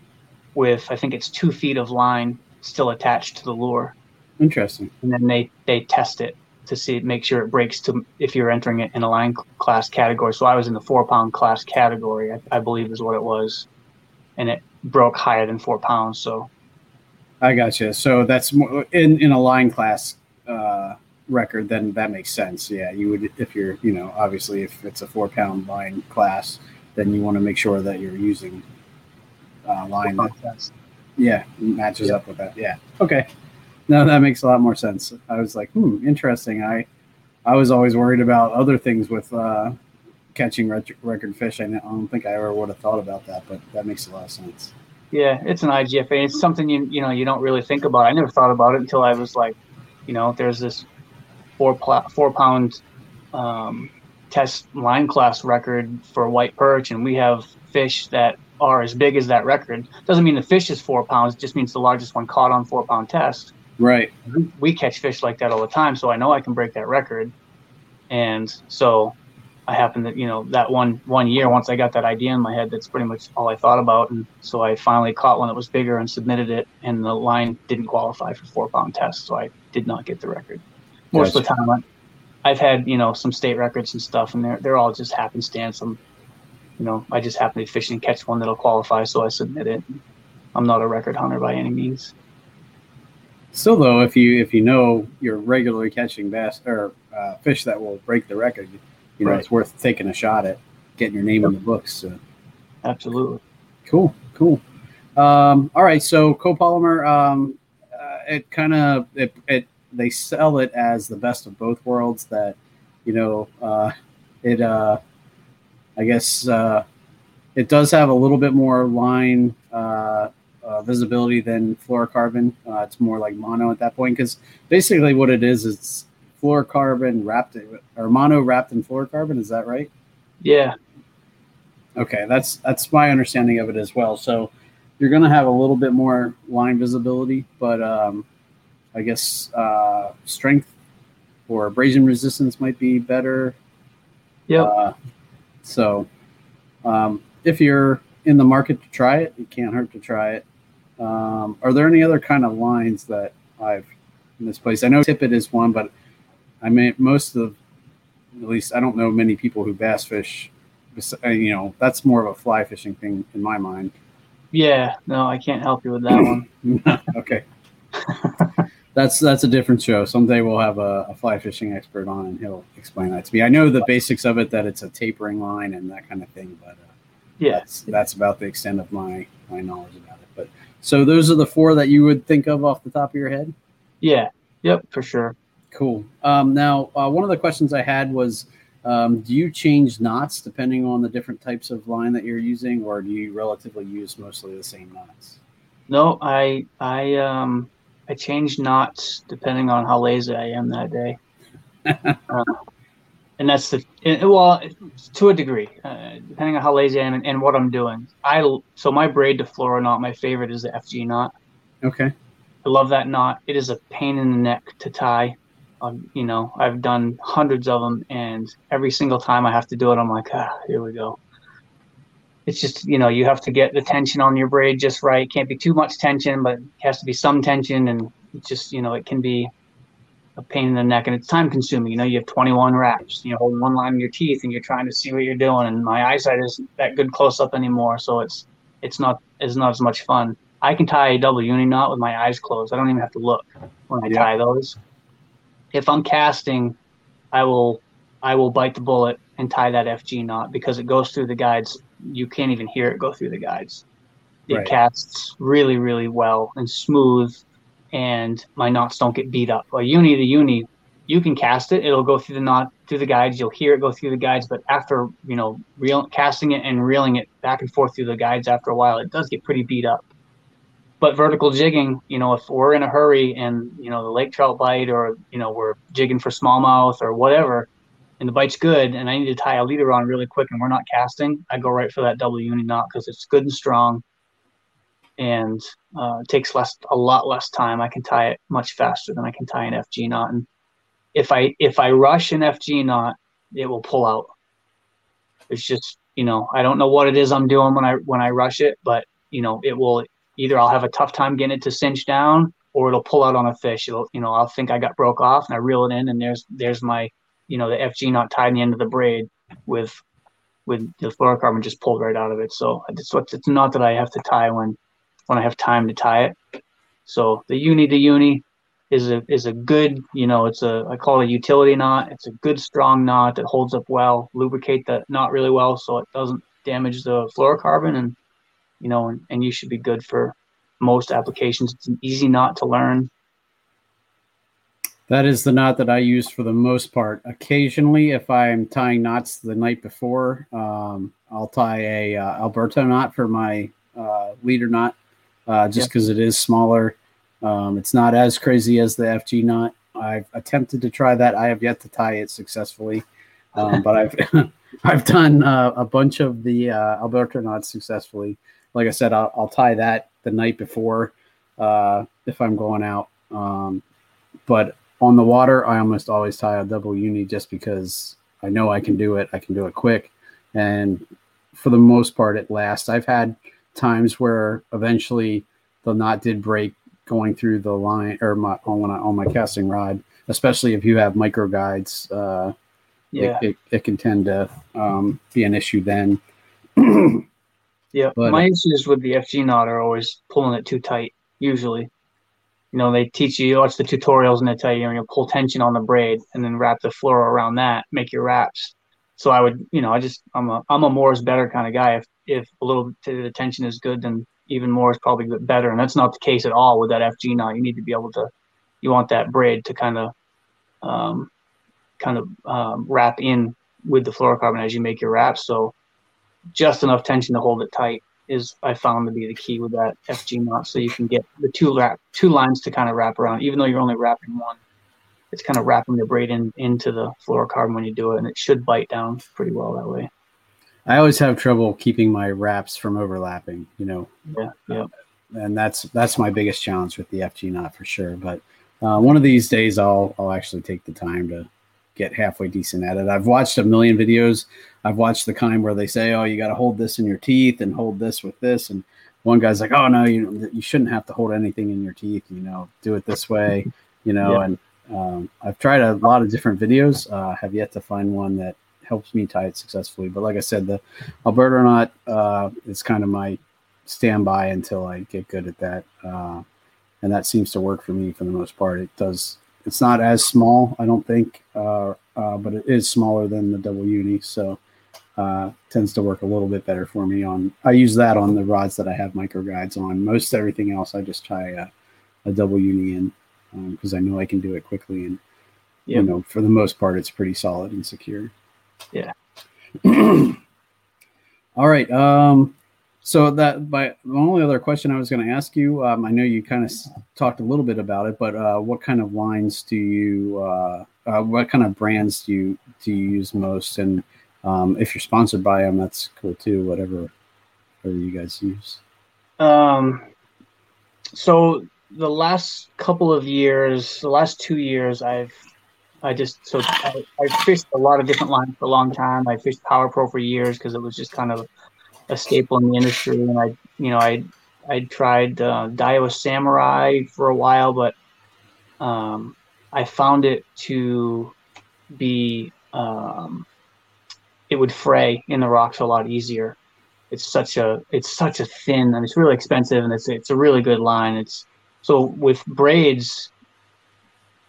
with, I think it's two feet of line still attached to the lure. Interesting. And then they, they test it to see, make sure it breaks to if you're entering it in a line class category. So I was in the four pound class category, I, I believe is what it was, and it broke higher than four pounds. So I gotcha. So that's more in, in a line class uh, record. Then that makes sense. Yeah, you would if you're you know obviously if it's a four pound line class, then you want to make sure that you're using uh, line that yeah matches yeah. up with that. Yeah. Okay. No, that makes a lot more sense. I was like, hmm, interesting. I I was always worried about other things with uh, catching record, record fish. I don't think I ever would have thought about that, but that makes a lot of sense. Yeah, it's an I G F A. It's something you you know you don't really think about. I never thought about it until I was like, you know, there's this four, pl- four pound um, test line class record for white perch, and we have fish that are as big as that record. Doesn't mean the fish is four pounds. It just means the largest one caught on four pound test. Right. We catch fish like that all the time, so I know I can break that record. And so I happened to, you know, that one one year, once I got that idea in my head, that's pretty much all I thought about. And so I finally caught one that was bigger and submitted it, and the line didn't qualify for four-pound tests, so I did not get the record. Most gotcha. Of the time, I've had, you know, some state records and stuff, and they're, they're all just happenstance. I'm, you know, I just happen to fish and catch one that'll qualify, so I submit it. I'm not a record hunter by any means. Still, though, if you if you know you're regularly catching bass or uh, fish that will break the record, you know, right. It's worth taking a shot at getting your name yep. in the books. So. Absolutely. Cool, cool. Um, all right, so copolymer, um, uh, it kind of it, it they sell it as the best of both worlds. That you know, uh, it uh, I guess uh, it does have a little bit more line. Uh, Uh, visibility than fluorocarbon. Uh, it's more like mono at that point because basically what it is, it's fluorocarbon wrapped in, or mono wrapped in fluorocarbon. Is that right? Yeah. Okay, that's that's my understanding of it as well. So you're going to have a little bit more line visibility, but um, I guess uh, strength or abrasion resistance might be better. Yeah. Uh, so um, if you're in the market to try it, it can't hurt to try it. Um, are there any other kind of lines that I've misplaced? I know tippet is one, but I mean, most of the, at least I don't know many people who bass fish, you know, that's more of a fly fishing thing in my mind. Yeah, no, I can't help you with that one. Okay. that's, that's a different show. Someday we'll have a, a fly fishing expert on and he'll explain that to me. I know the basics of it, that it's a tapering line and that kind of thing, but uh, yeah, that's, that's about the extent of my, my knowledge about it. But so those are the four that you would think of off the top of your head? Yeah. Yep, for sure. Cool. Um, now, uh, one of the questions I had was, um, do you change knots depending on the different types of line that you're using, or do you relatively use mostly the same knots? No, I I um, I change knots depending on how lazy I am that day. uh, And that's the, well, to a degree, uh, depending on how lazy I am and, and what I'm doing. I So my braid to fluoro knot, my favorite is the F G knot. Okay. I love that knot. It is a pain in the neck to tie. Um, you know, I've done hundreds of them, and every single time I have to do it, I'm like, ah, here we go. It's just, you know, you have to get the tension on your braid just right. It can't be too much tension, but it has to be some tension, and it just, you know, it can be a pain in the neck, and it's time consuming. You know, you have twenty-one wraps, you know, holding one line in your teeth, and you're trying to see what you're doing. And my eyesight isn't that good close up anymore, so it's it's not it's not as much fun. I can tie a double uni knot with my eyes closed. I don't even have to look when I yeah. tie those. If I'm casting, I will I will bite the bullet and tie that F G knot because it goes through the guides. You can't even hear it go through the guides. It right. casts really, really well and smooth. And my knots don't get beat up. A uni to uni, you can cast it. It'll go through the knot, through the guides. You'll hear it go through the guides. But after, you know, reel, casting it and reeling it back and forth through the guides after a while, it does get pretty beat up. But vertical jigging, you know, if we're in a hurry and, you know, the lake trout bite or, you know, we're jigging for smallmouth or whatever, and the bite's good, and I need to tie a leader on really quick and we're not casting, I go right for that double uni knot because it's good and strong. And uh, it takes less, a lot less time. I can tie it much faster than I can tie an F G knot. And if I if I rush an F G knot, it will pull out. It's just, you know, I don't know what it is I'm doing when I when I rush it, but you know, it will either I'll have a tough time getting it to cinch down, or it'll pull out on a fish. It'll, you know, I'll think I got broke off, and I reel it in, and there's there's my, you know, the F G knot tied in the end of the braid with with the fluorocarbon just pulled right out of it. So it's it's not that I have to tie when. when I have time to tie it. So the uni to uni is a is a good, you know, it's a, I call it a utility knot. It's a good strong knot that holds up well, lubricate the knot really well so it doesn't damage the fluorocarbon, and, you know, and, and you should be good for most applications. It's an easy knot to learn. That is the knot that I use for the most part. Occasionally, if I'm tying knots the night before, um, I'll tie a uh, Alberto knot for my uh, leader knot. Uh, just because yep. it is smaller. Um, it's not as crazy as the F G knot. I've attempted to try that. I have yet to tie it successfully, um, but I've I've done uh, a bunch of the uh, Alberto knots successfully. Like I said, I'll, I'll tie that the night before uh, if I'm going out. Um, but on the water, I almost always tie a double uni just because I know I can do it. I can do it quick. And for the most part, it lasts. I've had times where eventually the knot did break going through the line or my on, on my casting rod, especially if you have micro guides, uh, yeah, it, it, it can tend to um, be an issue then. Yeah, but my issues with the F G knot are always pulling it too tight, usually. You know, they teach you, you watch the tutorials and they tell you, you know, pull tension on the braid and then wrap the fluoro around that, make your wraps. So I would, you know, I just, I'm a, I'm a more is better kind of guy. If if a little bit of the tension is good, then even more is probably better. And that's not the case at all with that F G knot. You need to be able to, you want that braid to kind of, um, kind of um, wrap in with the fluorocarbon as you make your wraps. So just enough tension to hold it tight is I found to be the key with that F G knot. So you can get the two wrap, two lines to kind of wrap around, even though you're only wrapping one. It's kind of wrapping the braid in into the fluorocarbon when you do it, and it should bite down pretty well that way. I always have trouble keeping my wraps from overlapping, you know. Yeah, yeah. And that's that's my biggest challenge with the F G knot for sure. But uh, one of these days, I'll I'll actually take the time to get halfway decent at it. I've watched a million videos. I've watched the kind where they say, oh, you got to hold this in your teeth and hold this with this. And one guy's like, oh, no, you you shouldn't have to hold anything in your teeth, you know, do it this way, you know. Yeah. And um, I've tried a lot of different videos. I uh, have yet to find one that helps me tie it successfully. But like I said, the Alberta knot uh, is kind of my standby until I get good at that. Uh, and that seems to work for me for the most part. It does. It's not as small, I don't think, uh, uh, but it is smaller than the double uni, so uh, tends to work a little bit better for me. On I use that on the rods that I have micro guides on. Most everything else, I just tie a, a double uni in because um, I know I can do it quickly, and yep. you know, for the most part, it's pretty solid and secure. Yeah. All right. Um, so that by the only other question I was going to ask you, um, I know you kind of s- talked a little bit about it, but uh, what kind of lines do you, uh, uh, what kind of brands do you do you use most? And um, if you're sponsored by them, that's cool too. Whatever, whatever you guys use. Um. So the last couple of years, the last two years, I've I just so I, I fished a lot of different lines for a long time. I fished Power Pro for years because it was just kind of a staple in the industry, and I, you know, I, I tried uh, Daiwa Samurai for a while, but um, I found it to be um, it would fray in the rocks a lot easier. It's such a it's such a thin, and it's really expensive, and it's it's a really good line. It's so with braids,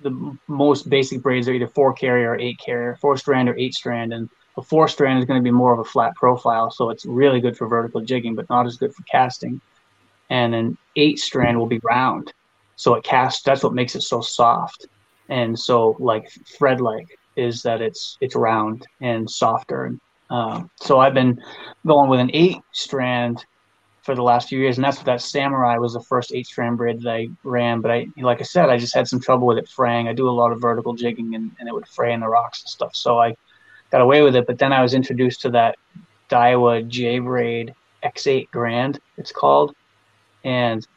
the most basic braids are either four carrier or eight carrier, four strand or eight strand, and a four strand is going to be more of a flat profile, so it's really good for vertical jigging, but not as good for casting. And an eight strand will be round, so it casts. That's what makes it so soft. And so, like thread-like, is that it's it's round and softer. And um, so I've been going with an eight strand for the last few years, and that's what that Samurai was the first eight strand braid that I ran. But I, like I said, I just had some trouble with it fraying. I do a lot of vertical jigging, and, and it would fray in the rocks and stuff. So I got away with it, but then I was introduced to that Daiwa J-Braid X eight Grand, it's called, and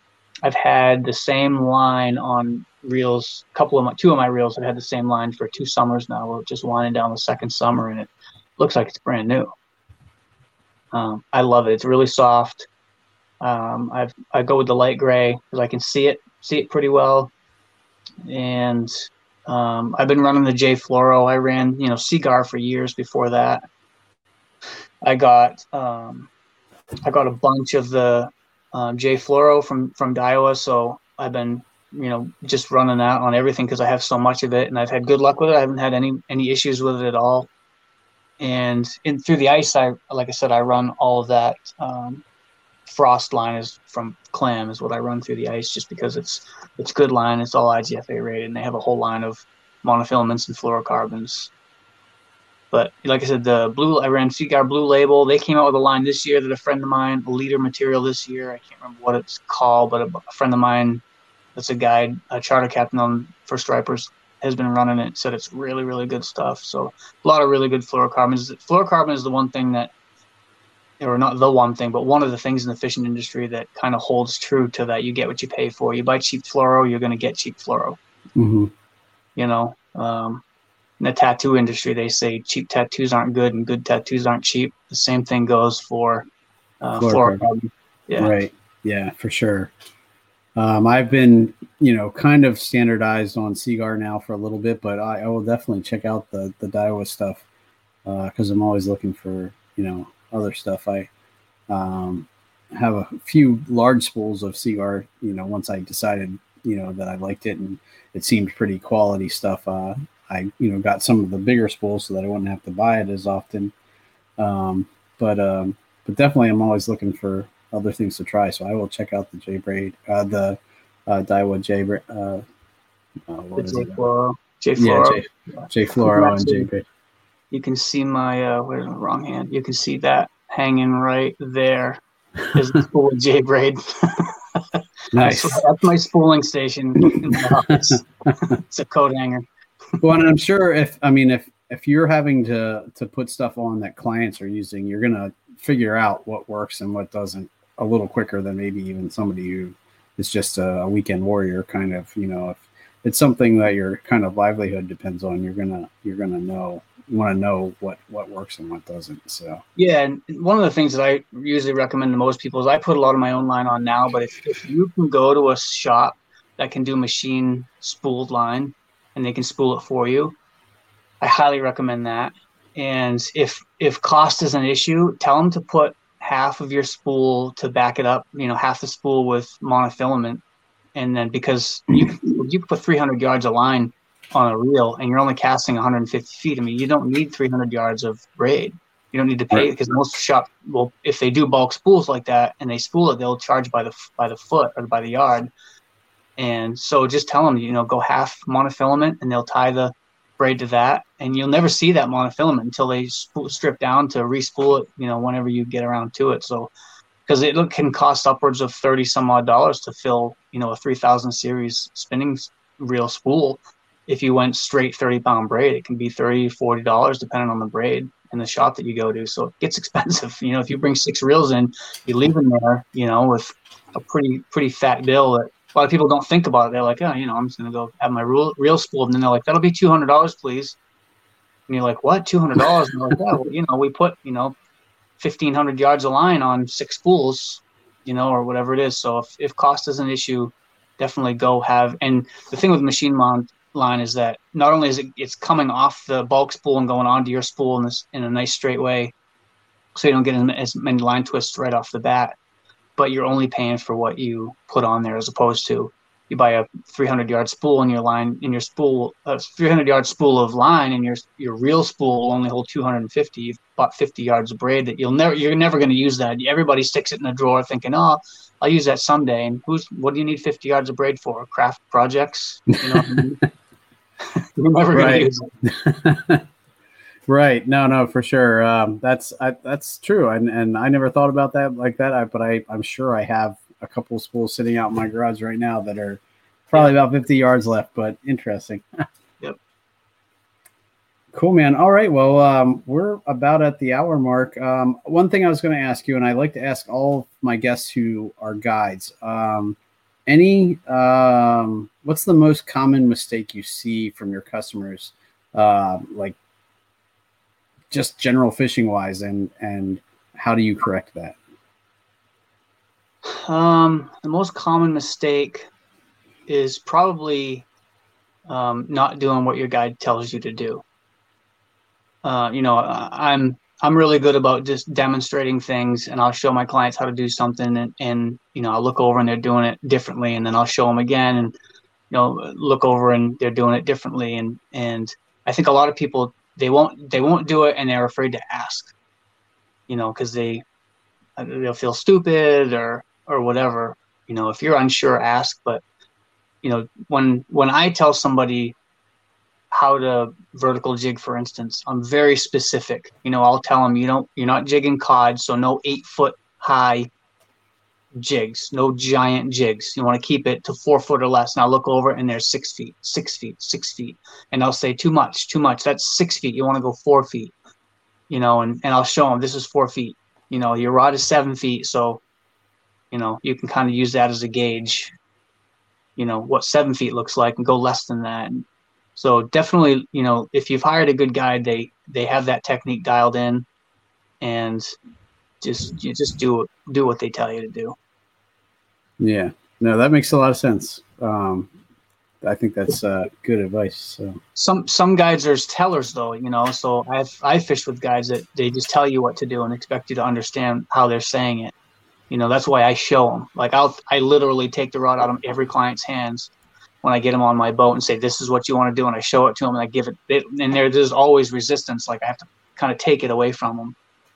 I've had the same line on reels. A couple of my, two of my reels, I've had the same line for two summers now. We're just winding down the second summer, and it looks like it's brand new. Um, I love it. It's really soft. Um, I've I go with the light gray because I can see it, see it pretty well, and. Um, I've been running the J Floro. I ran, you know, Seagar for years before that. I got, um, I got a bunch of the um, J Floro from from Daiwa. So I've been, you know, just running out on everything because I have so much of it, and I've had good luck with it. I haven't had any any issues with it at all. And in through the ice, I like I said, I run all of that. Um, Frost line is from Clam is what I run through the ice just because it's it's good line. It's all I G F A rated, and they have a whole line of monofilaments and fluorocarbons. But like I said, the blue I ran Seagar Blue Label. They came out with a line this year that a friend of mine, a leader material this year. I can't remember what it's called, but a, a friend of mine that's a guide, a charter captain on for stripers, has been running it. Said it's really really good stuff. So a lot of really good fluorocarbons. Fluorocarbon is the one thing that. Or not the one thing, but one of the things in the fishing industry that kind of holds true to that. You get what you pay for. You buy cheap fluoro, you're going to get cheap fluoro. Mm-hmm. You know, um, in the tattoo industry, they say cheap tattoos aren't good and good tattoos aren't cheap. The same thing goes for uh, fluorocarbon. Yeah. Right. Yeah, for sure. Um, I've been, you know, kind of standardized on Seagar now for a little bit, but I, I will definitely check out the, the Daiwa stuff because uh, I'm always looking for, you know, other stuff. I um have a few large spools of C R, you know, once I decided, you know, that I liked it and it seemed pretty quality stuff. Uh, I, you know, got some of the bigger spools so that I wouldn't have to buy it as often. Um, but, um, but definitely I'm always looking for other things to try. So I will check out the J-Braid, uh, the uh, Daiwa J-Braid, uh, uh, what is it? J Floro. Yeah, J Floro and J-Braid. You can see my, uh, where's my wrong hand? You can see that hanging right there is the spool of J-Braid. Nice. That's, that's my spooling station in the office. It's a coat hanger. Well, and I'm sure if, I mean, if, if you're having to, to put stuff on that clients are using, you're going to figure out what works and what doesn't a little quicker than maybe even somebody who is just a, a weekend warrior kind of, you know, if it's something that your kind of livelihood depends on, you're going to, you're going to know, you want to know what, what works and what doesn't. So, yeah. And one of the things that I usually recommend to most people is I put a lot of my own line on now, but if, if you can go to a shop that can do machine spooled line, and they can spool it for you, I highly recommend that. And if if cost is an issue, tell them to put half of your spool to back it up, you know, half the spool with monofilament. And then because you you put three hundred yards of line on a reel and you're only casting one hundred fifty feet. I mean, you don't need three hundred yards of braid. You don't need to pay, because most shops will, if they do bulk spools like that and they spool it, they'll charge by the by the foot or by the yard. And so just tell them, you know, go half monofilament and they'll tie the braid to that. And you'll never see that monofilament until they sp- strip down to re-spool it, you know, whenever you get around to it. So, because it can cost upwards of thirty some odd dollars to fill, you know, a three thousand series spinning reel spool. If you went straight thirty pound braid, it can be thirty, forty dollars depending on the braid and the shop that you go to. So it gets expensive. You know, if you bring six reels in, you leave them there, you know, with a pretty, pretty fat bill that, a lot of people don't think about it. They're like, oh, you know, I'm just going to go have my reel, reel spooled. And then they're like, that'll be two hundred dollars, please. And you're like, what, two hundred dollars? And they're like, yeah, well, you know, we put, you know, fifteen hundred yards of line on six spools, you know, or whatever it is. So if, if cost is an issue, definitely go have. And the thing with machine mount line is that not only is it it's coming off the bulk spool and going onto your spool in, this, in a nice straight way, so you don't get as many line twists right off the bat, but you're only paying for what you put on there, as opposed to you buy a three hundred yard spool and your line in your spool, a three hundred yard spool of line, and your your reel spool will only hold two hundred fifty. You've bought fifty yards of braid that you'll never, you're never going to use that. Everybody sticks it in the drawer thinking, oh, I'll use that someday. And who's, what do you need fifty yards of braid for? Craft projects? You know what I mean? You're never going to use it. Right. No, no, for sure. Um, that's I, that's true. And and I never thought about that like that. I, but I, I'm sure I have a couple of spools sitting out in my garage right now that are probably yeah. about fifty yards left, but interesting. Yep. Cool, man. All right. Well, um, we're about at the hour mark. Um, one thing I was going to ask you, and I like to ask all of my guests who are guides, um, any um, what's the most common mistake you see from your customers? Uh, like, just general fishing wise, and, and how do you correct that? Um, the most common mistake is probably um, not doing what your guide tells you to do. Uh, you know, I'm, I'm really good about just demonstrating things, and I'll show my clients how to do something, and, and, you know, I'll look over and they're doing it differently, and then I'll show them again and, you know, look over and they're doing it differently. And, and I think a lot of people, They won't. They won't do it, and they're afraid to ask, you know, because they they'll feel stupid or or whatever. You know, if you're unsure, ask. But you know, when when I tell somebody how to vertical jig, for instance, I'm very specific. You know, I'll tell them you don't you're not jigging cod, so no eight foot high jigs, no giant jigs. You want to keep it to four foot or less. Now look over and there's six feet, six feet, six feet. And I'll say too much, too much. That's six feet. You want to go four feet, you know, and, and I'll show them this is four feet. You know, your rod is seven feet. So, you know, you can kind of use that as a gauge, you know, what seven feet looks like, and go less than that. And so definitely, you know, if you've hired a good guide, they, they have that technique dialed in, and just, you just do, do what they tell you to do. Yeah, no, that makes a lot of sense. Um, I think that's uh, good advice. So some some guides are tellers, though, you know. So I've I fished with guides that they just tell you what to do and expect you to understand how they're saying it. You know, that's why I show them. Like, I'll, I literally take the rod out of every client's hands when I get them on my boat and say, this is what you want to do. And I show it to them and I give it, it and there, there's always resistance. Like, I have to kind of take it away from them.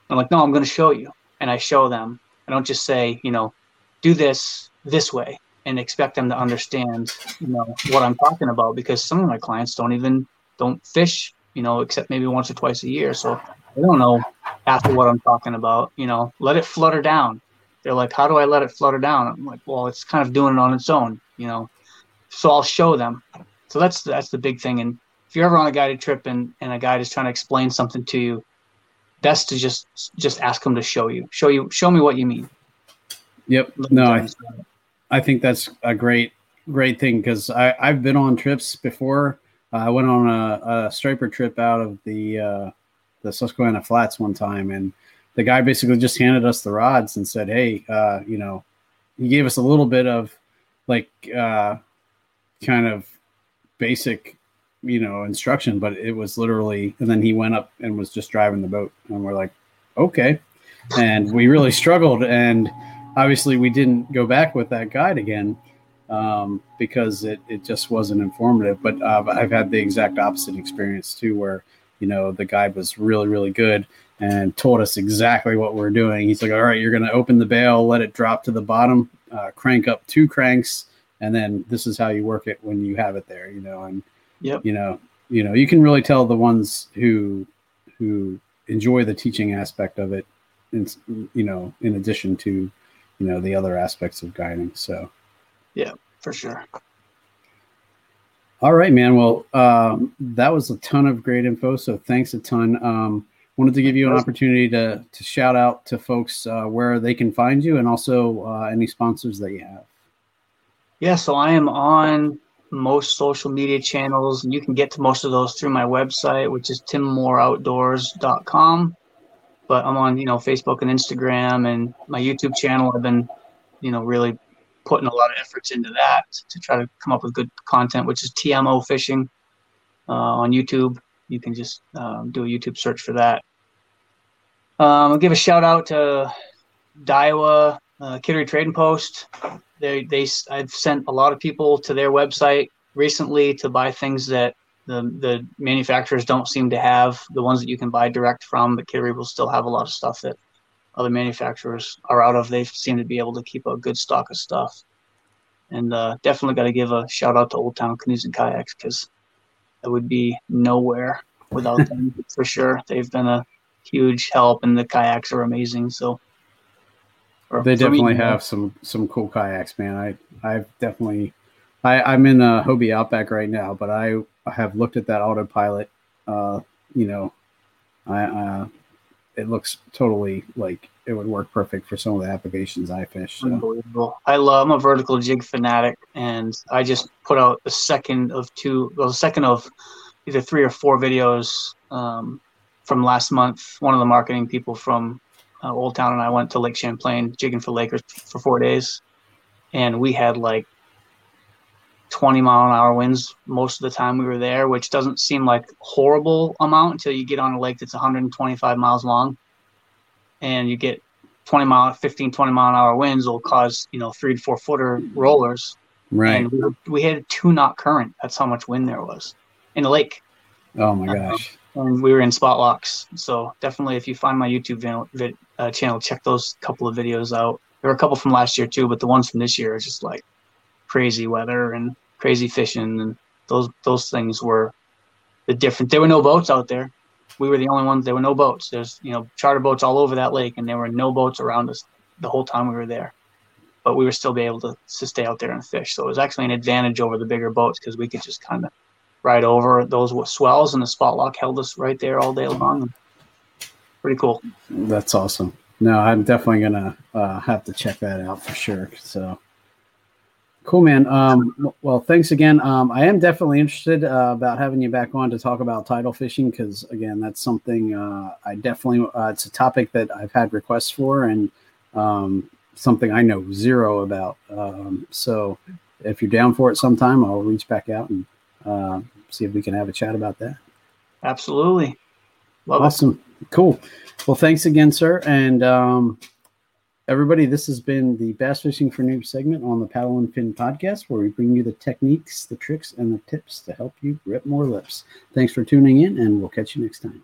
I'm like, no, I'm going to show you. And I show them. I don't just say, you know, do this this way and expect them to understand, you know, what I'm talking about, because some of my clients don't even, don't fish, you know, except maybe once or twice a year. So they don't know after what I'm talking about, you know, let it flutter down. They're like, how do I let it flutter down? I'm like, well, it's kind of doing it on its own, you know, so I'll show them. So that's, that's the big thing. And if you're ever on a guided trip and, and a guide is trying to explain something to you, best to just, just ask them to show you, show you, show me what you mean. Yep. No, I, I think that's a great, great thing. Cause I I've been on trips before. Uh, I went on a, a striper trip out of the, uh, the Susquehanna Flats one time. And the guy basically just handed us the rods and said, hey, uh, you know, he gave us a little bit of like, uh, kind of basic, you know, instruction, but it was literally, and then he went up and was just driving the boat, and we're like, okay. And we really struggled. And obviously we didn't go back with that guide again, um, because it, it just wasn't informative. But uh, I've had the exact opposite experience too, where, you know, the guide was really, really good and told us exactly what we're doing. He's like, all right, you're going to open the bail, let it drop to the bottom, uh, crank up two cranks. And then this is how you work it when you have it there, you know, and, yep. you know, you know, you can really tell the ones who, who enjoy the teaching aspect of it, and, you know, in addition to, you know, the other aspects of guiding. So. Yeah, for sure. All right, man. Well, um, that was a ton of great info. So thanks a ton. Um, wanted to give you an opportunity to, to shout out to folks uh, where they can find you, and also uh, any sponsors that you have. Yeah, so I am on most social media channels, and you can get to most of those through my website, which is tim moore outdoors dot com. But I'm on, you know, Facebook and Instagram, and my YouTube channel. I've been, you know, really putting a lot of efforts into that to try to come up with good content, which is T M O Fishing uh, on YouTube. You can just um, do a YouTube search for that. Um, I'll give a shout out to Daiwa uh, Kittery Trading Post. They, they, I've sent a lot of people to their website recently to buy things that the, the manufacturers don't seem to have, the ones that you can buy direct from, but Kittery will still have a lot of stuff that other manufacturers are out of. They seem to be able to keep a good stock of stuff. And uh, definitely got to give a shout out to Old Town Canoes and Kayaks, because I would be nowhere without them for sure. They've been a huge help, and the kayaks are amazing. So. Or they definitely me, have man. some some cool kayaks, man. I I've definitely I, I'm in a Hobie Outback right now, but I have looked at that autopilot. Uh, you know, I uh, it looks totally like it would work perfect for some of the applications I fish. So. Unbelievable! I love. I'm a vertical jig fanatic, and I just put out a second of two, well, a second of either three or four videos um, from last month. One of the marketing people from. Uh, Old Town and I went to Lake Champlain jigging for Lakers for four days, and we had like twenty mile an hour winds most of the time we were there, which doesn't seem like horrible amount until you get on a lake that's one hundred twenty-five miles long, and you get twenty mile, fifteen, twenty mile an hour winds will cause, you know, three to four footer rollers. Right. And we, were, we had a two knot current. That's how much wind there was in the lake. Oh my gosh. And we were in spot locks. So definitely, if you find my YouTube channel, vid, uh, channel, check those couple of videos out. There were a couple from last year too, but the ones from this year are just like crazy weather and crazy fishing. And those, those things were the different. There were no boats out there. We were the only ones. There were no boats. There's, you know, charter boats all over that lake, and there were no boats around us the whole time we were there, but we were still be able to, to stay out there and fish. So it was actually an advantage over the bigger boats, because we could just kind of right over those swells, and the spot lock held us right there all day long. Pretty cool. That's awesome. No, I'm definitely gonna uh, have to check that out for sure. So cool, man. Um, well, thanks again. Um, I am definitely interested uh, about having you back on to talk about tidal fishing, because again, that's something uh, I definitely. Uh, it's a topic that I've had requests for, and um, something I know zero about. Um, so if you're down for it sometime, I'll reach back out and. Uh, see if we can have a chat about that. Absolutely. Love it. Awesome. Cool. Well, thanks again, sir. And um, Everybody, this has been the Bass Fishing for Noobs segment on the Paddle and Fin podcast, where we bring you the techniques, the tricks, and the tips to help you rip more lips. Thanks for tuning in, and we'll catch you next time.